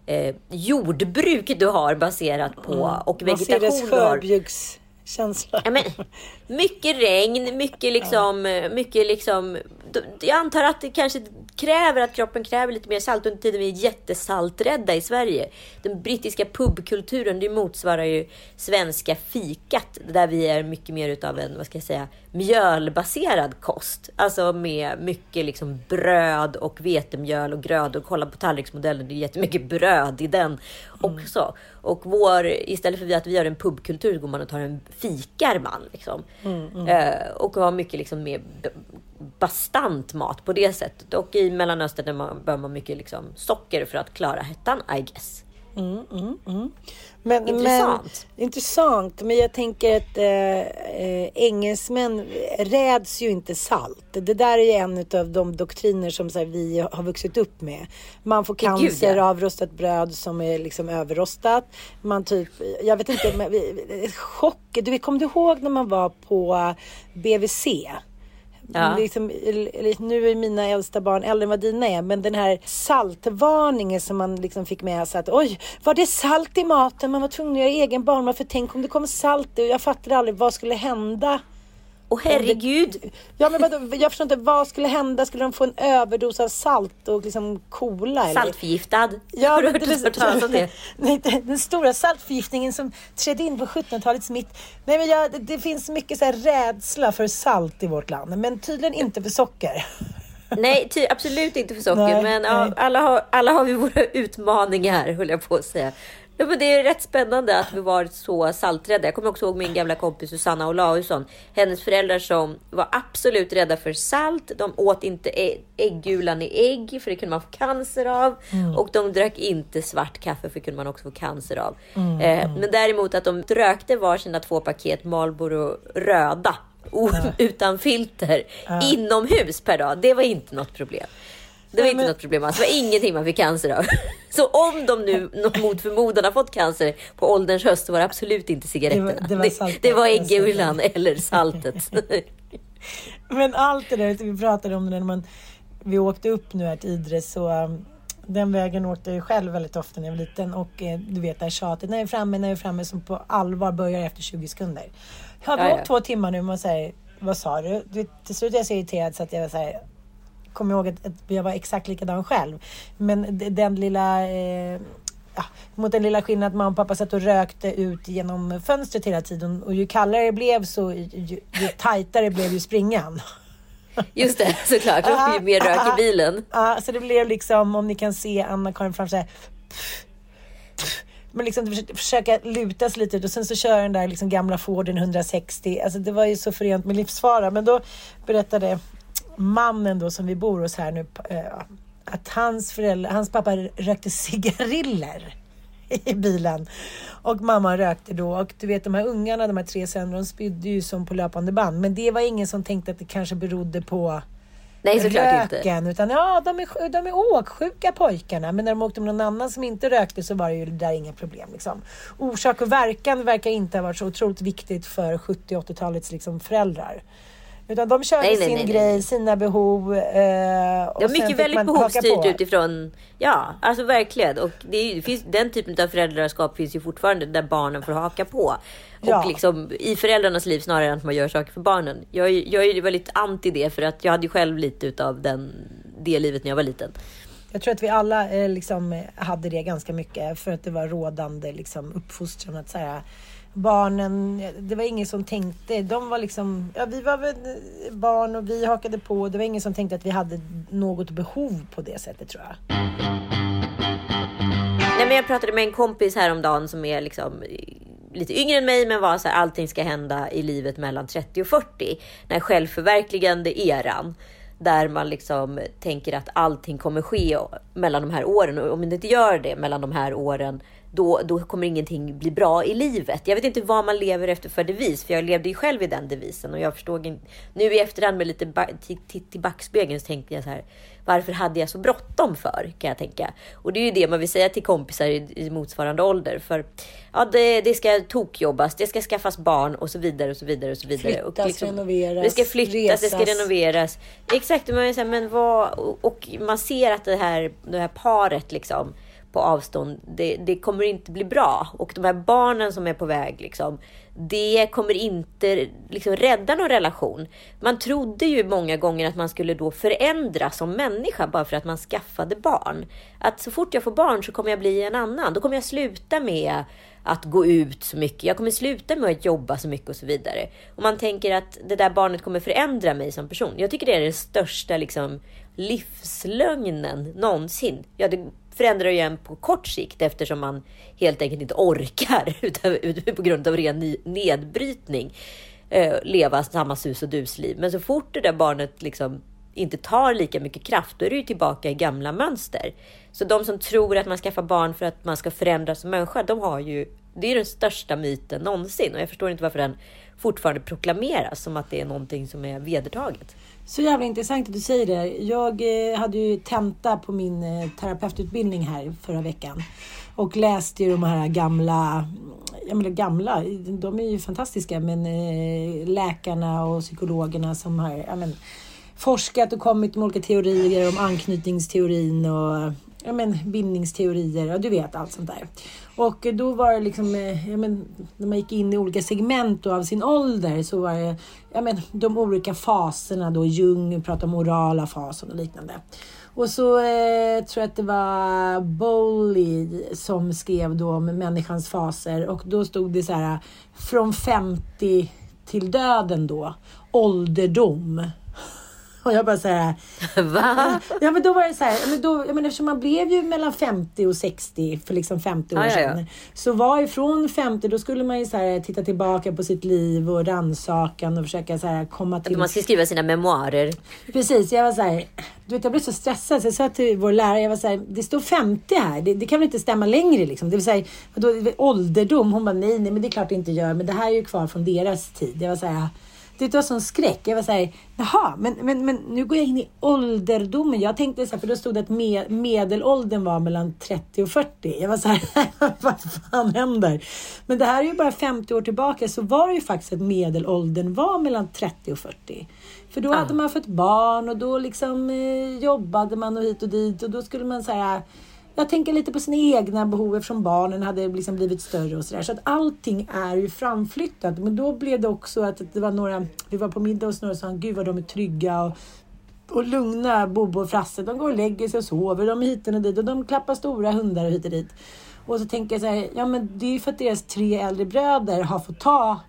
eh, jordbruk du har baserat på mm. och vegetation man ser, det skörbjuggskänsla. Ja, men mycket regn, mycket liksom, mm. mycket liksom. Jag antar att det kanske kräver att kroppen kräver lite mer salt. Under tiden vi är jättesalträdda i Sverige. Den brittiska pubkulturen, det motsvarar ju svenska fikat, där vi är mycket mer utav en, vad ska jag säga, mjölbaserad kost. Alltså med mycket liksom bröd och vetemjöl och grödor. Kolla på tallriksmodellen, det är jättemycket bröd i den också. Mm. Och vår, istället för att vi gör en pubkultur, går man och tar en fikar man liksom. Mm, mm. Uh, och har mycket liksom mer b- bastant mat på det sättet. Och i Mellanöstern man, bör man mycket liksom socker för att klara hettan, I guess. Mm, mm, mm. Men, intressant. Men, intressant, men jag tänker att eh, eh, engelsmän räds ju inte salt. Det där är en av de doktriner som så här, vi har vuxit upp med. Man får cancer Gud, ja. av rostat bröd som är liksom överrostat. Man typ, jag vet inte, men, chock. Du, kom du ihåg när man var på B V C? Ja. Liksom, nu är mina äldsta barn äldre än vad dina är, men den här saltvarningen som man liksom fick med sig, att oj, var det salt i maten? Man var tvungen att göra egen barn, för tänk om det kom salt. Jag fattade aldrig, vad skulle hända? Åh, oh, herregud! Det, ja, men vadå, jag förstår inte, vad skulle hända? Skulle de få en överdos av salt och liksom kola? Eller? Saltförgiftad? Ja, har du hört, det, hört talas om det? Nej, den stora saltförgiftningen som trädde in på sjuttonhundratalets mitt. Nej, men jag, det, det finns mycket så här rädsla för salt i vårt land, men tydligen inte för socker. Nej, ty, absolut inte för socker, nej, men nej. Alla, har, alla har vi våra utmaningar, höll jag på att säga. Ja, men det är rätt spännande att vi varit så salträdda. Jag kommer också ihåg min gamla kompis Susanna Olausson. Hennes föräldrar som var absolut rädda för salt. De åt inte äggulan i ägg, för det kunde man få cancer av. Mm. Och de drack inte svart kaffe, för det kunde man också få cancer av. Mm. Eh, men däremot att de rökte var sina två paket Marlboro röda. O- mm. Utan filter. Mm. Inomhus per dag. Det var inte något problem. Det var inte men... något problem, alltså det var ingenting man fick cancer av. Så om de nu mot förmodan har fått cancer på ålderns höst, så var det absolut inte cigaretterna. Det var, det var, det, det var äggulan eller saltet. Men allt det där, vi pratade om det när man, vi åkte upp nu här till Idre, så den vägen åkte jag själv väldigt ofta när jag var liten. Och du vet det här tjatet, när jag är framme, när jag är framme, som på allvar börjar efter tjugo sekunder. Jag har gått två timmar nu, man säger, vad sa du? du? Till slut är jag så irriterad så att jag säger, kommer ihåg att, att jag var exakt likadan själv. Men den lilla... Eh, ja, mot den lilla skillnaden att mamma och pappa satt och rökte ut genom fönstret hela tiden. Och ju kallare det blev, så ju, ju tajtare blev ju springan. Just det, såklart. Det var ju mer rök i bilen. Ja, så det blev liksom, om ni kan se Anna-Karin framför sig. Men liksom försöka lutas lite ut. Och sen så kör den där liksom gamla Forden hundrasextio. Alltså det var ju så förent med livsfara. Men då berättade mannen då som vi bor hos här nu, att hans föräldrar, hans pappa rökte cigariller i bilen och mamma rökte då, och du vet de här ungarna, de här tre sönerna, de spydde ju som på löpande band, men det var ingen som tänkte att det kanske berodde på nej, röken inte. Utan ja, de är, de är åksjuka pojkarna, men när de åkte med någon annan som inte rökte, så var det ju där inga problem liksom. Orsak och verkan verkar inte ha varit så otroligt viktigt för sjuttio- och åttiotalets liksom föräldrar. Utan de körde nej, sin nej, nej, grej, nej. sina behov. Eh, och det var mycket väldigt behovsstyrt utifrån, ja, alltså verkligen. Och det är, det finns, den typen av föräldraskap finns ju fortfarande där barnen får haka på. Och ja. liksom i föräldrarnas liv snarare än att man gör saker för barnen. Jag, jag är ju väldigt anti det, för att jag hade ju själv lite utav den, det livet när jag var liten. Jag tror att vi alla eh, liksom, hade det ganska mycket, för att det var rådande liksom, uppfostran att säga. Barnen, det var ingen som tänkte, de var liksom, ja, vi var väl barn och vi hakade på, det var ingen som tänkte att vi hade något behov på det sättet, tror jag. Nej, men jag pratade med en kompis häromdagen som är liksom lite yngre än mig, men var så här, allting ska hända i livet mellan trettio och fyrtio, när självförverkligande eran, där man liksom tänker att allting kommer ske mellan de här åren, och om det inte gör det mellan de här åren, Då, då kommer ingenting bli bra i livet. Jag vet inte vad man lever efter för devis, för jag levde ju själv i den devisen. Och jag förstod inte, nu i efterhand med lite ba- t- t- till backspegeln så tänkte jag så här, varför hade jag så bråttom för, kan jag tänka. Och det är ju det man vill säga till kompisar i, i motsvarande ålder. För ja, det, det ska tokjobbas, det ska skaffas barn och så vidare och så vidare och så vidare. Flyttas, och liksom, renoveras, det ska flyttas, resas. Det ska renoveras. Exakt, man vill säga, men vad, och, och man ser att det här, det här paret liksom på avstånd, det, det kommer inte bli bra. Och de här barnen som är på väg liksom, det kommer inte liksom rädda någon relation. Man trodde ju många gånger att man skulle då förändras som människa bara för att man skaffade barn. Att så fort jag får barn så kommer jag bli en annan. Då kommer jag sluta med att gå ut så mycket. Jag kommer sluta med att jobba så mycket och så vidare. Och man tänker att det där barnet kommer förändra mig som person. Jag tycker det är den största liksom livslögnen någonsin. Ja, det förändrar ju en på kort sikt, eftersom man helt enkelt inte orkar utan, på grund av ren nedbrytning eh, leva samma sus och dusliv. Men så fort det där barnet liksom inte tar lika mycket kraft, då är det ju tillbaka i gamla mönster. Så de som tror att man skaffar barn för att man ska förändras som människa, de har ju, det är den största myten någonsin. Och jag förstår inte varför den fortfarande proklameras som att det är någonting som är vedertaget. Så jävla intressant att du säger det. Jag hade ju tenta på min terapeututbildning här förra veckan. Och läste ju de här gamla, jag menar gamla, de är ju fantastiska, men läkarna och psykologerna som har jag men, forskat och kommit med olika teorier om anknytningsteorin och jag men, bindningsteorier, och du vet allt sånt där. Och då var det liksom, jag men, när man gick in i olika segment av sin ålder, så var det jag men, de olika faserna då, Jung pratade om orala fasen och liknande. Och så eh, tror jag att det var Bowley som skrev då om människans faser, och då stod det så här, från femtio till döden då, ålderdom. Och jag bara så här, va? Ja, men då var det så här, men då, jag menar, eftersom man blev ju mellan femtio och sextio för liksom femtio år ah, sedan. Ja, ja. Så var ifrån femtio, då skulle man ju så här titta tillbaka på sitt liv och rannsakan och försöka så här komma till. Att man ska skriva sina memoarer. Precis, jag var så här, du vet, jag blev så stressad så jag sa till vår lärare, jag var så här, det står femtio här, det, det kan väl inte stämma längre liksom. Det vill säga, då, ålderdom, hon bara nej, nej, men det är klart det inte gör, men det här är ju kvar från deras tid. Jag var så här, det var sån skräck. Jag var så här, jaha, men, men, men nu går jag in i ålderdomen. Jag tänkte så här, för då stod det att med, medelåldern var mellan trettio och fyrtio. Jag var så här, vad fan händer? Men det här är ju bara femtio år tillbaka, så var det ju faktiskt att medelåldern var mellan trettio och fyrtio. För då ah. hade man fått barn och då liksom eh, jobbade man och hit och dit. Och då skulle man så här, jag tänker lite på sina egna behov eftersom barnen hade liksom blivit större och sådär. Så att allting är ju framflyttat. Men då blev det också att det var några, vi var på middag hos några och sa, gud vad de är trygga och, och lugna, Bobo och Frasse. De går och lägger sig och sover, de är hit och dit och de klappar stora hundar och hit och dit. Och så tänker jag så här, ja men det är ju för att deras tre äldre bröder har fått ta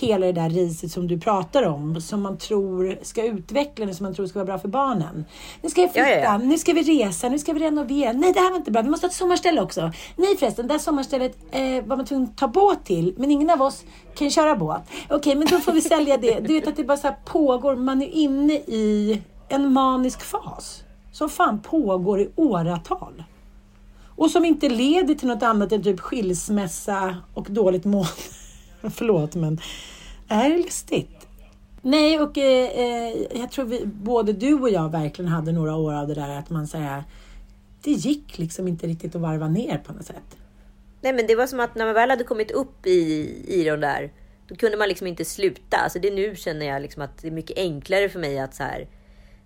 hela det där riset som du pratar om, som man tror ska utveckla det, som man tror ska vara bra för barnen. Nu ska vi flytta, ja, ja, ja. Nu ska vi resa, nu ska vi renovera. Nej, det här var inte bra, vi måste ha ett sommarställe också. Nej förresten, det här sommarstället eh, var man tvungen att ta båt till, men ingen av oss kan köra båt. Okej, okay, men då får vi sälja det. Du vet att det bara så här pågår, man är inne i en manisk fas som fan pågår i åratal. Och som inte leder till något annat än typ skilsmässa och dåligt mål. Förlåt, men är det listigt? Nej, och eh, jag tror vi, både du och jag verkligen hade några år av det där att man säger, det gick liksom inte riktigt att varva ner på något sätt. Nej, men det var som att när man väl hade kommit upp i, i de där Då kunde man liksom inte sluta. Alltså det nu känner jag liksom att det är mycket enklare för mig att så här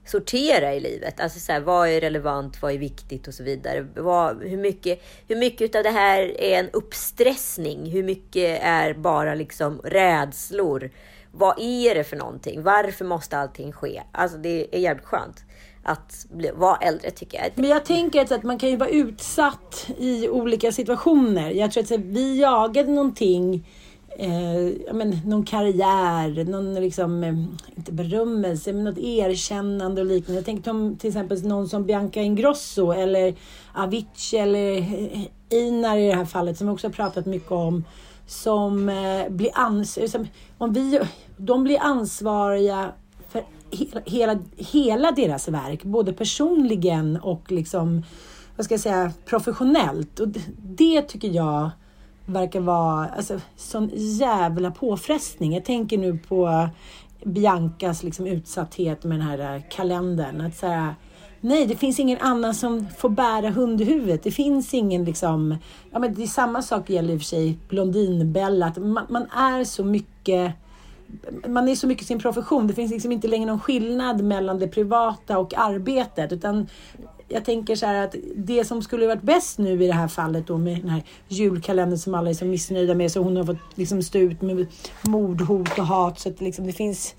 sortera i livet. Alltså så här, vad är relevant, vad är viktigt och så vidare. Vad, hur mycket, hur mycket av det här är en uppstressning? Hur mycket är bara liksom rädslor? Vad är det för någonting? Varför måste allting ske? Alltså det är jävligt skönt att bli, vara äldre tycker jag. Men jag tänker att man kan ju vara utsatt i olika situationer. Jag tror att vi jagade någonting, eh, jag men, någon karriär, någon liksom, inte berömmelse, men något erkännande och liknande. Jag tänkte om till exempel någon som Bianca Ingrosso eller Avicii eller Einar i det här fallet, som vi också har pratat mycket om. Som eh, blir ans- som, om vi, de blir ansvariga för he- hela, hela deras verk, både personligen och liksom, vad ska jag säga, professionellt. Och det, det tycker jag verkar vara alltså, sån jävla påfrestning. Jag tänker nu på Biancas liksom, utsatthet med den här kalendern. Att, så här, nej, det finns ingen annan som får bära hundhuvudet. Det finns ingen liksom... Ja, men det är samma sak gäller i och för sig Blondinbella. Man, man är så mycket... Man är så mycket sin profession. Det finns liksom inte längre någon skillnad mellan det privata och arbetet. Utan jag tänker så här att det som skulle varit bäst nu i det här fallet då med den här julkalendern som alla är så missnöjda med. Så hon har fått liksom stå ut med mordhot och hat. Så att liksom det finns...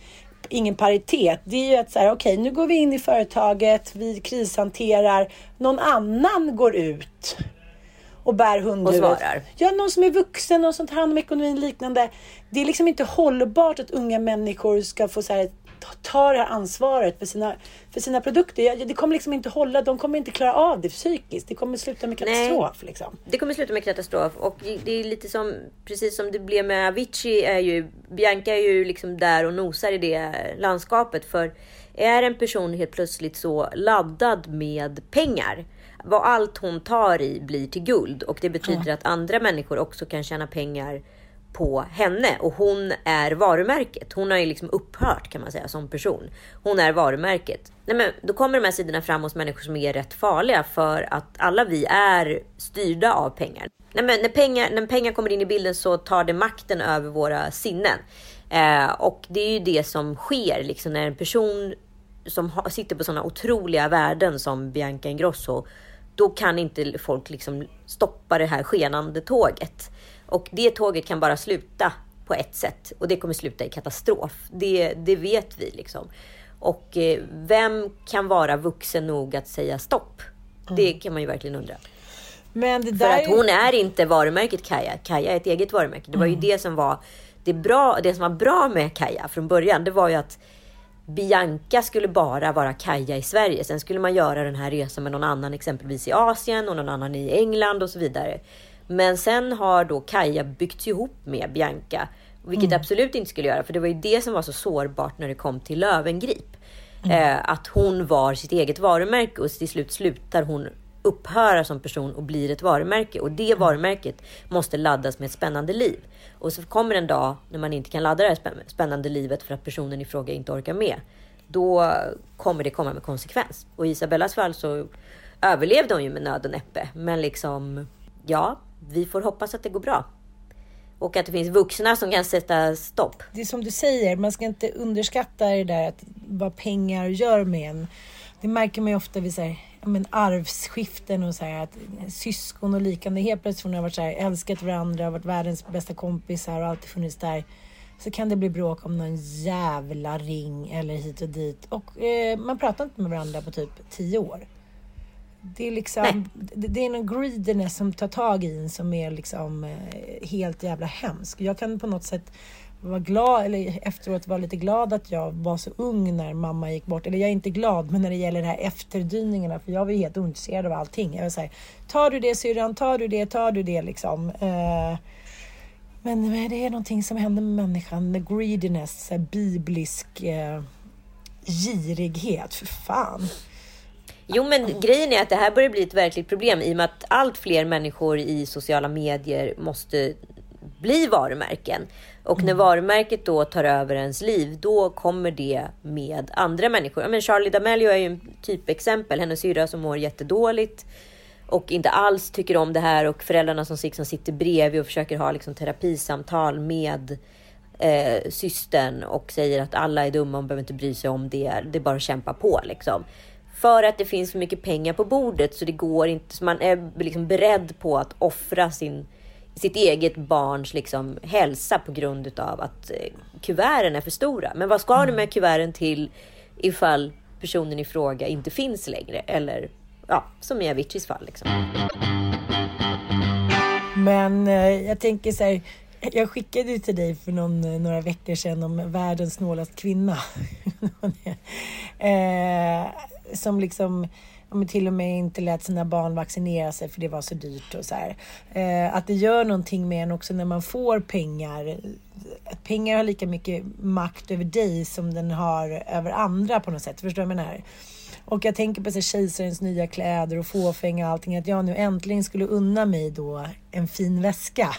ingen paritet. Det är ju att så här, okej, nu går vi in i företaget, vi krishanterar, någon annan går ut och bär hundhuvudet. Och svarar. Ja, någon som är vuxen, någon som tar hand om ekonomin liknande. Det är liksom inte hållbart att unga människor ska få så här, ta det här ansvaret för sina, för sina produkter. Det kommer liksom inte hålla, de kommer inte klara av det psykiskt. Det kommer sluta med katastrof. Nej, liksom. Det kommer sluta med katastrof. Och det är lite som, precis som det blev med Avicii, är ju, Bianca är ju liksom där och nosar i det landskapet. För är en person helt plötsligt så laddad med pengar, vad allt hon tar i blir till guld. Och det betyder mm. att andra människor också kan tjäna pengar på henne, och hon är varumärket. Hon har ju liksom upphört kan man säga som person. Hon är varumärket. Nej, men då kommer de här sidorna fram hos människor som är rätt farliga, för att alla vi är styrda av pengar. Nej, men när pengar, när pengar kommer in i bilden så tar det makten över våra sinnen. Eh, och det är ju det som sker liksom, när en person som ha, sitter på sådana otroliga värden som Bianca Ingrosso, då kan inte folk liksom stoppa det här skenande tåget. Och det tåget kan bara sluta på ett sätt. Och det kommer sluta i katastrof. Det, det vet vi liksom. Och eh, vem kan vara vuxen nog att säga stopp? Mm. Det kan man ju verkligen undra. Men det där för att hon är inte varumärket Kaja. Kaja är ett eget varumärke. Det var mm. ju det som var det, bra, det som var bra med Kaja från början. Det var ju att Bianca skulle bara vara Kaja i Sverige. Sen skulle man göra den här resan med någon annan, exempelvis i Asien och någon annan i England och så vidare. Men sen har då Kaja byggts ihop med Bianca. Vilket mm. absolut inte skulle göra. För det var ju det som var så sårbart när det kom till Lövengrip. Mm. Eh, att hon var sitt eget varumärke. Och till slut slutar hon upphöra som person och blir ett varumärke. Och det varumärket måste laddas med ett spännande liv. Och så kommer en dag när man inte kan ladda det här spännande livet för att personen i fråga inte orkar med. Då kommer det komma med konsekvens. Och i Isabellas fall så överlevde hon ju med nöd och näppe. Men liksom, ja... vi får hoppas att det går bra. Och att det finns vuxna som kan sätta stopp. Det är som du säger, man ska inte underskatta det där att vad pengar gör med en. Det märker man ju ofta vid så här, men arvsskiften och så här, att syskon och liknande helt plötsligt har varit så här, älskat varandra, har varit världens bästa kompisar och alltid funnits där. Så kan det bli bråk om någon jävla ring eller hit och dit. Och eh, man pratar inte med varandra på typ tio år. Det är liksom, det, det är någon greediness som tar tag i en som är liksom eh, helt jävla hemsk. Jag kan på något sätt vara glad, eller efteråt vara lite glad att jag var så ung när mamma gick bort. Eller jag är inte glad, men när det gäller de här efterdyningarna, för jag var ju helt underserad av allting. Jag vill säga, tar du det syrran, tar du det, tar du det liksom. Eh, men det är någonting som händer med människan, the greediness, biblisk eh, girighet, för fan. Jo, men grejen är att det här börjar bli ett verkligt problem i och med att allt fler människor i sociala medier måste bli varumärken. Och när varumärket då tar över ens liv, då kommer det med andra människor. Men Charlie D'Amelio är ju en typexempel. Hennes syrra som mår jättedåligt och inte alls tycker om det här, och föräldrarna som sitter bredvid och försöker ha liksom terapisamtal med eh, systern och säger att alla är dumma och behöver inte bry sig om det. Det är bara att kämpa på liksom. För att det finns så mycket pengar på bordet så det går inte, så man är liksom beredd på att offra sin, sitt eget barns liksom hälsa på grund utav att eh, kuverten är för stora. Men vad ska mm. du med kuverten till ifall personen i fråga inte finns längre? Eller ja, som i Aviciis fall liksom. Men eh, jag tänker så här, jag skickade ju till dig för någon, några veckor sedan om världens snålaste kvinna. eh, som liksom men till och med inte lät sina barn vaccinera sig för det var så dyrt och så här. Eh, att det gör någonting med en också när man får pengar. Pengar har lika mycket makt över dig som den har över andra på något sätt. Förstår du vad jag menar? Och jag tänker på så kejsarens nya kläder och fåfänga och allting. Att jag nu äntligen skulle unna mig då en fin väska.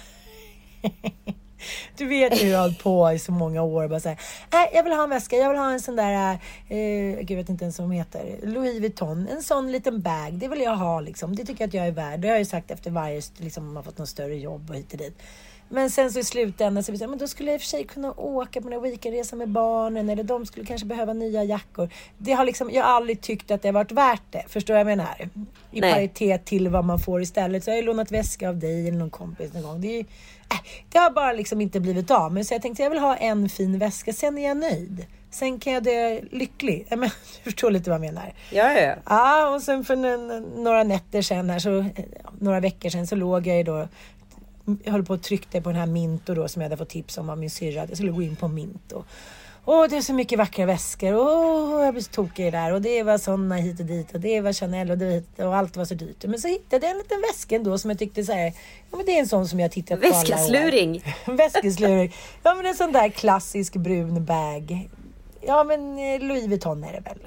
Du vet ju hur jag har hållit på i så många år. Bara så här, äh, jag vill ha en väska. Jag vill ha en sån där, eh, gud, jag vet inte ens vad de heter. Louis Vuitton. En sån liten bag. Det vill jag ha liksom. Det tycker jag att jag är värd. Det har jag ju sagt efter varje, liksom, man har fått något större jobb och hit och dit. Men sen så i slutändan så vill jag, men då skulle jag i och för sig kunna åka på en weekendresa med barnen. Eller de skulle kanske behöva nya jackor. Det har liksom, jag har aldrig tyckt att det har varit värt det. Förstår jag vad jag menar? I Nej. Paritet till vad man får istället. Så jag har ju lånat väska av dig eller någon kompis någon gång. Det är ju, det har bara liksom inte blivit av. Men så jag tänkte jag vill ha en fin väska. Sen är jag nöjd. Sen kan jag dö lycklig. Men, du förstår lite vad jag menar. Ja, ja. Ja, och sen för några nätter sen här så, några veckor sen så låg jag ju då. Jag höll på att tryckte på den här Minto då som jag hade fått tips om av min syrra. Jag skulle gå in på Minto. Åh, det är så mycket vackra väskor. Åh, jag blir så tokig där. Och det var sådana hit och dit. Och det var Chanel och det var hit. Och allt var så dyrt. Men så hittade jag en liten väska ändå som jag tyckte så här. Ja, men det är en sån som jag tittat på alla år. Väskesluring. Väskesluring. Ja, men en sån där klassisk brun bag. Ja, men Louis Vuitton är det väl.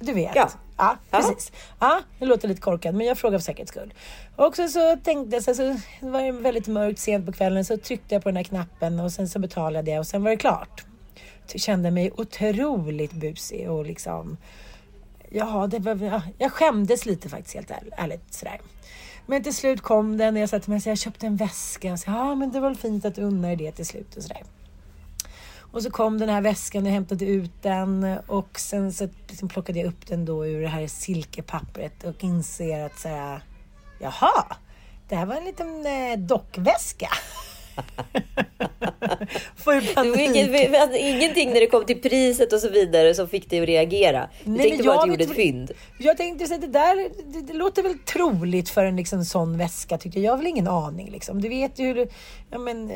Du vet. Ja. Ja, precis. Ja, det låter lite korkad, men jag frågar för säkerhets skull. Och sen så tänkte jag, så alltså, det var väldigt mörkt sent på kvällen, så tryckte jag på den här knappen och sen så betalade jag och sen var det klart. Jag kände mig otroligt busig och liksom, ja, det var, ja, jag skämdes lite faktiskt helt ärligt sådär. Men till slut kom den och jag sa till mig, så jag köpte en väska. Så, ja, men det var fint att unna er det till slut och sådär. Och så kom den här väskan och hämtade ut den. Och sen så liksom plockade jag upp den då ur det här silkepappret. Och inser att så här, jaha, det här var en liten eh, dockväska. Inget, ingenting när det kom till priset och så vidare som fick dig att reagera. Du Nej, tänkte bara att du gjorde ett fynd. Jag tänkte så att det där det, det låter väl troligt för en liksom sån väska tyckte jag. Jag har väl ingen aning liksom. Du vet ju hur du, ja men...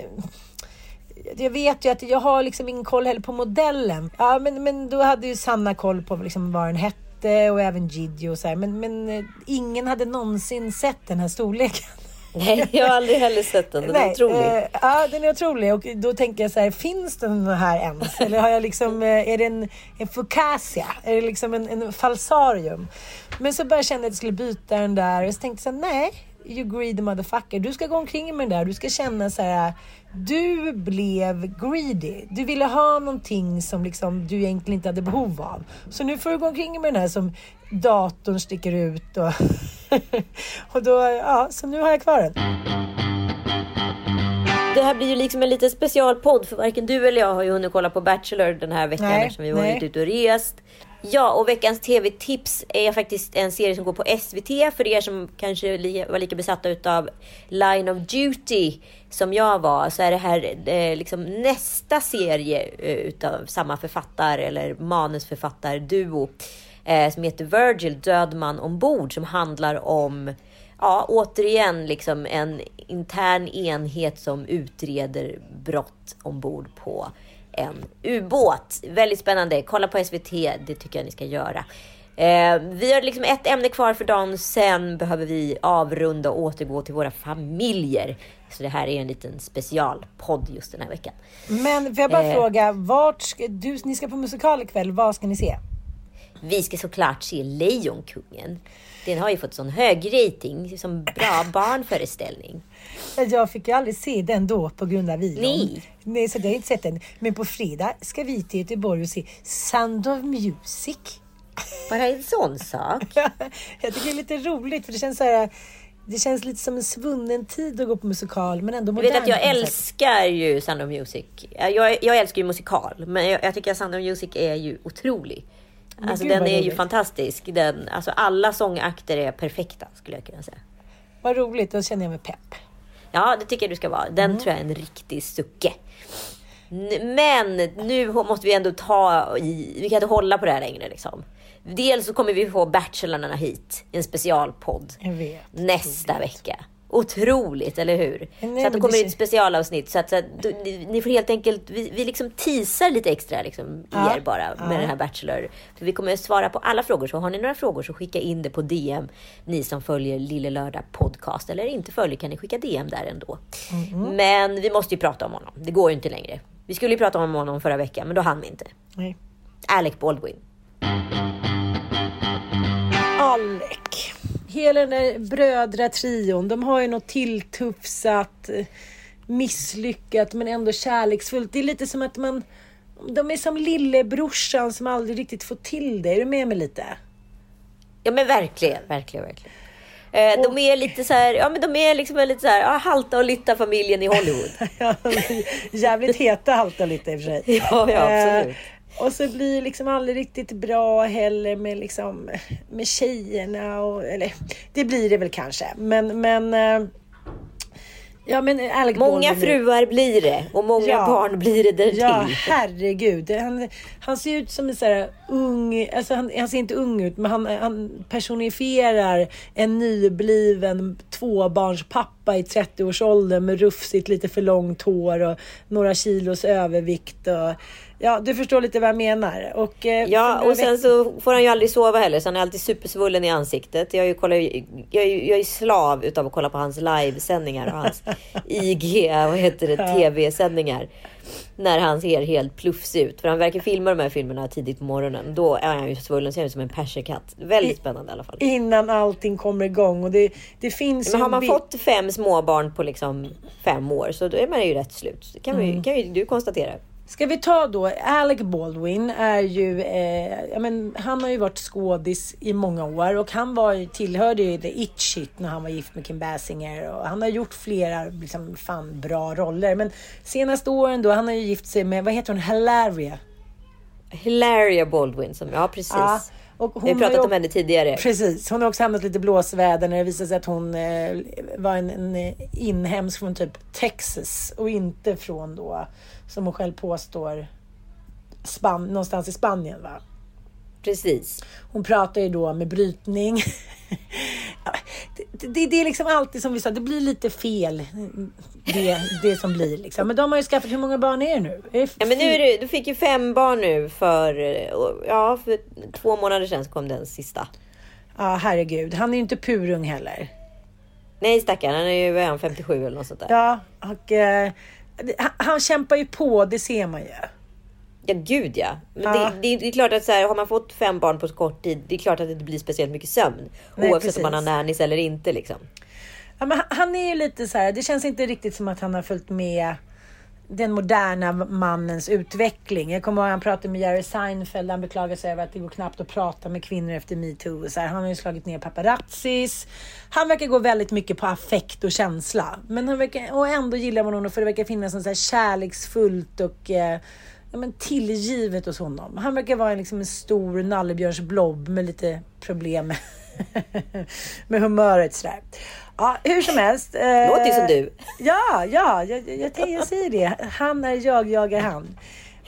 Jag vet ju att jag har liksom ingen koll heller på modellen. Ja, men, men då hade ju Sanna koll på liksom vad den hette och även Gigi och så här. Men, men ingen hade någonsin sett den här storleken. Nej, jag har aldrig heller sett den. Den Nej, är otrolig. Eh, ja, den är otrolig. Och då tänker jag så här, finns den här ens? Eller har jag liksom, är det en, en focasia? Är det liksom en, en falsarium? Men så började jag känna att jag skulle byta den där. Och så tänkte jag så här, nej. You greedy motherfucker. Du ska gå omkring med den där. Du ska känna så här. Du blev greedy. Du ville ha någonting som liksom du egentligen inte hade behov av. Så nu får du gå omkring med den här som datorn sticker ut. Och, och då, ja, så nu har jag kvar den. Det här blir ju liksom en liten specialpodd. För varken du eller jag har ju hunnit kolla på Bachelor den här veckan. Nej, eftersom vi har varit ute och rest. Ja, och veckans tv-tips är faktiskt en serie som går på S V T. För er som kanske li- var lika besatta utav Line of Duty som jag var, så är det här eh, liksom nästa serie eh, utav samma författare eller manusförfattarduo eh, som heter Virgil, Död man ombord, som handlar om, ja, återigen liksom en intern enhet som utreder brott ombord på en ubåt. Väldigt spännande. Kolla på S V T, det tycker jag ni ska göra. Eh, vi har liksom ett ämne kvar för dagen, sen behöver vi avrunda och återgå till våra familjer. Så det här är en liten specialpodd just den här veckan. Men får jag bara eh, fråga, vart ska, du, ni ska på musikal ikväll, vad ska ni se? Vi ska såklart se Lejonkungen. Den har ju fått sån hög rating som bra barnföreställning. Jag fick ju aldrig se den då på grund av vilon. Nej. Nej, så jag har inte sett den. Men på fredag ska vi till Göteborg och se Sound of Music. Bara en sån sak. Jag tycker det är lite roligt för det känns så här, Det känns lite som en svunnen tid att gå på musikal, men ändå modern. Jag vet att jag koncept. älskar ju Sound of Music. Jag, jag älskar ju musikal, men jag, jag tycker att Sound of Music är ju otrolig. Men alltså den är roligt. ju fantastisk. Den, alltså alla sångakter är perfekta, skulle jag kunna säga. Vad roligt, då känner jag mig pepp. Ja, det tycker jag du ska vara. Den mm. tror jag är en riktig sucke. Men nu måste vi ändå ta i, vi kan inte hålla på det här längre liksom. Dels så kommer vi få Bachelorna hit, en specialpodd vet, nästa vet. vecka. Otroligt, eller hur? Nej, så att det kommer det... ett specialavsnitt. Så att, så att du, ni, ni får helt enkelt, vi, vi liksom teasar lite extra liksom, ja. er bara med ja. den här Bachelor. För vi kommer svara på alla frågor. Så har ni några frågor så skicka in det på D M. Ni som följer Lille Lördag podcast eller inte följer kan ni skicka D M där ändå. Mm-hmm. Men vi måste ju prata om honom. Det går ju inte längre. Vi skulle ju prata om honom förra veckan, men då hann vi inte. Nej. Alec Baldwin. Alec. Hela den där brödratrion, de har ju något tilltufsat, misslyckat men ändå kärleksfullt. Det är lite som att man, de är som lillebrorsan som aldrig riktigt får till det. Är du med mig lite? Ja men verkligen, verkligen, verkligen. Eh, och... De är lite så här, ja men de är liksom lite så här, ja, halta och lytta familjen i Hollywood. Ja, jävligt heta halta och lytta i och för sig. Ja, ja absolut. Eh, Och så blir liksom aldrig riktigt bra heller med, liksom, med tjejerna. Och, eller, det blir det väl kanske. Men, men, ja, men Alec många fruar nu. blir det. Och många ja. barn blir det där ja, till. Herregud. Han, han ser ut som en så här ung... Alltså han, han ser inte ung ut, men han, han personifierar en nybliven tvåbarnspappa i trettio-årsåldern med rufsigt lite för långt hår och några kilos övervikt och... Ja, du förstår lite vad jag menar. Och, eh, ja, och sen vet... så får han ju aldrig sova heller. Så han är alltid supersvullen i ansiktet. Jag är ju, kollar, jag är, jag är slav utav att kolla på hans livesändningar och hans I G, vad heter det, T V-sändningar. När han ser helt plufsig ut. För han verkar filma de här filmerna tidigt på morgonen. Då är han ju svullen, ser ut som en perserkatt. Väldigt spännande i alla fall. Innan allting kommer igång. Och det, det finns men har man bi- fått fem småbarn på liksom fem år, så då är man ju rätt slut. Det kan, mm. kan ju du konstatera. Ska vi ta då, Alec Baldwin är ju, eh, jag men, han har ju varit skådis i många år och han var, tillhörde ju The It Shit när han var gift med Kim Basinger och han har gjort flera liksom, fan bra roller, men senaste åren då, han har ju gift sig med, vad heter hon, Hilaria? Hilaria Baldwin, som ja precis. Ah. Och hon jag har pratat ju, om henne tidigare. Precis, hon har också hamnat lite blåsväder när det visade sig att hon eh, var en, en inhemsk från typ Texas och inte från då, som hon själv påstår, Span- någonstans i Spanien va? Precis. Hon pratar ju då med brytning. det, det, det är liksom alltid som vi sa, det blir lite fel det, det som blir liksom. Men de har ju skaffat, hur många barn är det nu? Är det f- ja, men nu är det, du fick ju fem barn nu för, ja, för två månader sedan så kom den sista. Ja herregud, han är ju inte purung heller. Nej stackaren, han är ju en femtiosju eller något sånt där. Ja och eh, han, han kämpar ju på, det ser man ju. Ja, gud ja. Men ja. Det, det, det är klart att så här, har man fått fem barn på så kort tid, det är klart att det inte blir speciellt mycket sömn. Nej, oavsett precis. Om man har närnis eller inte. Liksom. Ja, men han är ju lite så här, det känns inte riktigt som att han har följt med den moderna mannens utveckling. Jag kommer ihåg att han pratade med Jerry Seinfeld. Han beklagade sig över att det går knappt att prata med kvinnor efter MeToo. Så här, han har ju slagit ner paparazzis. Han verkar gå väldigt mycket på affekt och känsla. Men han verkar, och ändå gillar man honom för det verkar finnas något så här kärleksfullt och... Eh, Ja, men tillgivet hos honom. Han verkar vara liksom en stor nallebjörnsblob med lite problem med humöret sådär. Ja, hur som helst. Eh, Låter ju som du. Ja, ja jag, jag, jag, jag säger det. Han är jag, jag är han.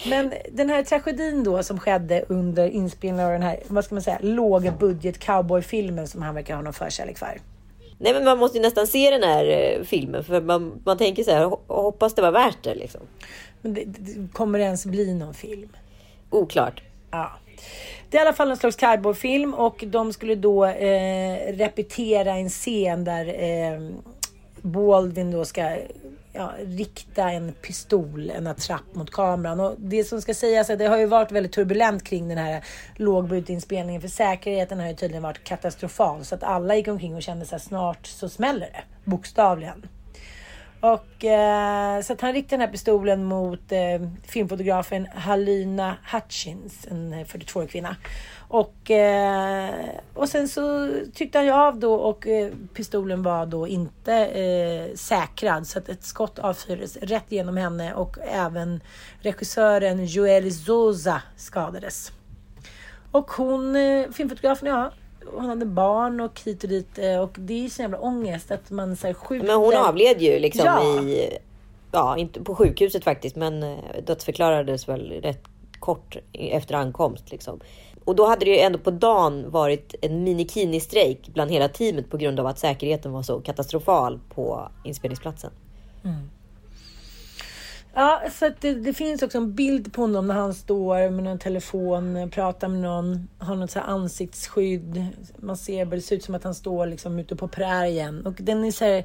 Men den här tragedin då som skedde under inspelningen av den här, vad ska man säga, låga budget cowboyfilmen som han verkar ha någon förkärlek för. Nej, men man måste ju nästan se den här filmen för man, man tänker så här, hoppas det var värt det liksom. Men det, det, kommer det ens bli någon film? Oklart. Ja. Det är i alla fall en slags cowboyfilm och de skulle då eh, repetera en scen där eh, Baldwin då ska ja, rikta en pistol, en attrapp mot kameran. Och det som ska sägas är att det har ju varit väldigt turbulent kring den här lågbudgetinspelningen för säkerheten har ju tydligen varit katastrofal så att alla gick omkring och kände sig snart så smäller det, bokstavligen. Och eh, så att han riktade den här pistolen mot eh, filmfotografen Halina Hutchins, en fyrtiotvåårig kvinna. Och, eh, och sen så tyckte han ju av då, och eh, pistolen var då inte eh, säkrad, så att ett skott avfyrades rätt genom henne, och även regissören Joel Zosa skadades. Och hon, eh, filmfotografen, ja, hon hade barn och hit och dit, och det är ju så jävla ångest att man så här skjuter. Men hon avled ju liksom, ja. i ja, inte på sjukhuset faktiskt, men dödsförklarades väl rätt kort efter ankomst liksom. Och då hade det ju ändå på dagen varit en minikini-strejk bland hela teamet på grund av att säkerheten var så katastrofal på inspelningsplatsen. Mm. Ja, så att det, det finns också en bild på honom när han står med någon telefon, pratar med någon, har något så här ansiktsskydd. Man ser, det ser ut som att han står liksom ute på prärien. Och den är så här,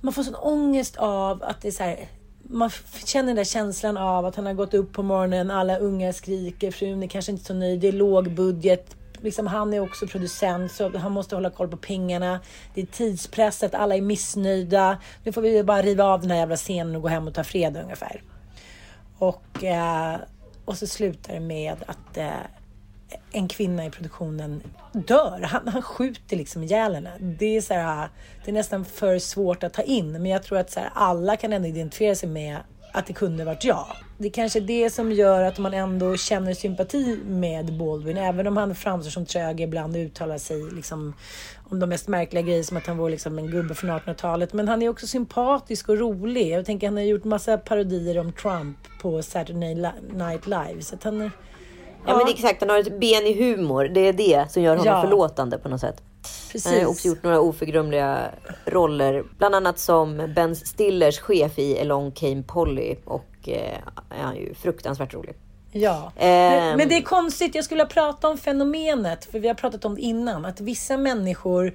man får sån ångest av att det är så här, man känner den där känslan av att han har gått upp på morgonen, alla unga skriker, frun är kanske inte så nöjd, det är låg budget. Liksom, han är också producent, så han måste hålla koll på pengarna. Det är tidspresset, alla är missnöjda. Nu får vi bara riva av den här jävla scenen och gå hem och ta fred ungefär. Och, eh, och så slutar det med att eh, en kvinna i produktionen dör. Han, han skjuter liksom ihjäl henne. Det är, så här, det är nästan för svårt att ta in. Men jag tror att så här, alla kan ändå identifiera sig med att det kunde varit jag. Det är kanske det som gör att man ändå känner sympati med Baldwin. Även om han framstår som trög ibland och uttalar sig liksom om de mest märkliga grejer, som att han var liksom en gubbe från artonhundratalet. Men han är också sympatisk och rolig. Jag tänker han har gjort massa parodier om Trump på Saturday Night Live. Så att han är... Ja, ja, men exakt, han har ett ben i humor. Det är det som gör honom, ja, förlåtande på något sätt. Precis. Han har också gjort några oförglömliga roller, bland annat som Ben Stillers chef i Along Came Polly. Och eh, han är ju fruktansvärt rolig. Ja, eh, men, men det är konstigt. Jag skulle prata om fenomenet, för vi har pratat om det innan, att vissa människor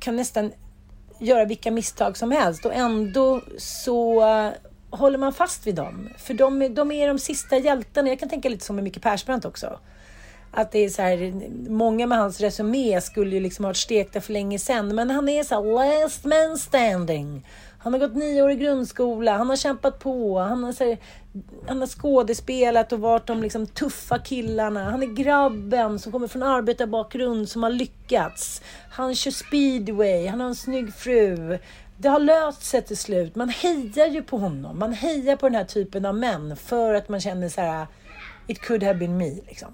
kan nästan göra vilka misstag som helst, och ändå så... håller man fast vid dem? För de är de, är de sista hjältarna. Jag kan tänka lite som med Micke Persbrandt också. Att det är så här, många med hans resumé skulle ju liksom ha varit stekta för länge sedan. Men han är så här, last man standing. Han har gått nio år i grundskola. Han har kämpat på. Han har, så här, han har skådespelat och varit de liksom tuffa killarna. Han är grabben som kommer från arbetarbakgrund som har lyckats. Han kör speedway. Han har en snygg fru. Det har löst sig till slut. Man hejar ju på honom. Man hejar på den här typen av män. För att man känner så här, it could have been me. Liksom.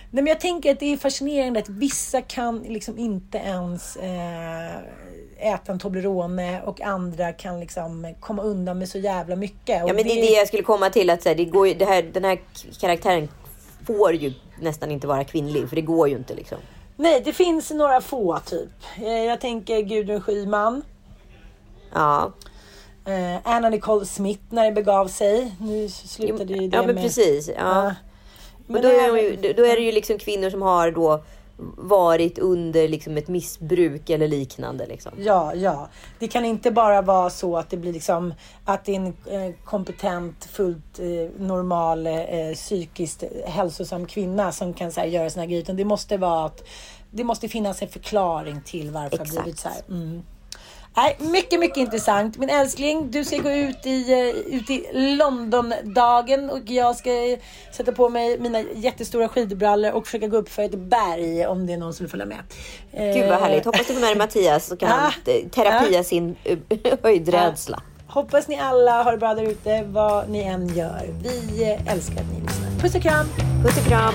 Nej, men jag tänker att det är fascinerande att vissa kan liksom inte ens eh, äta en Toblerone. Och andra kan liksom komma undan med så jävla mycket. Och ja, men det är det jag skulle komma till. Att så här, det går ju, det här, den här karaktären får ju nästan inte vara kvinnlig. För det går ju inte liksom. Nej, det finns några få typ. Jag tänker Gudrun Schyman. Ja. Eh, Anna Nicole Smith när det begav sig. Nu slutade ju det. Ja, men med... precis. Ja. Ja. Men då, är ju, då är det ju liksom kvinnor som har då varit under liksom ett missbruk eller liknande liksom. Ja, ja. Det kan inte bara vara så att det blir liksom att det är en eh, kompetent, fullt eh, normal, eh, psykiskt hälsosam kvinna som kan så här, göra såna här grejer. Utan det måste vara att det måste finnas en förklaring till varför det blivit så här. Mm. Nej, mycket, mycket intressant. Min älskling, du ska gå ut i, ut i London-dagen, och jag ska sätta på mig mina jättestora skidbrallor och försöka gå upp för ett berg, om det är någon som vill följa med. Gud vad härligt. Hoppas du får med dig Mattias, så kan han terapia sin höjdrädsla. Hoppas ni alla har det bra där ute, vad ni än gör. Vi älskar att ni lyssnar. Puss och kram. Puss och kram.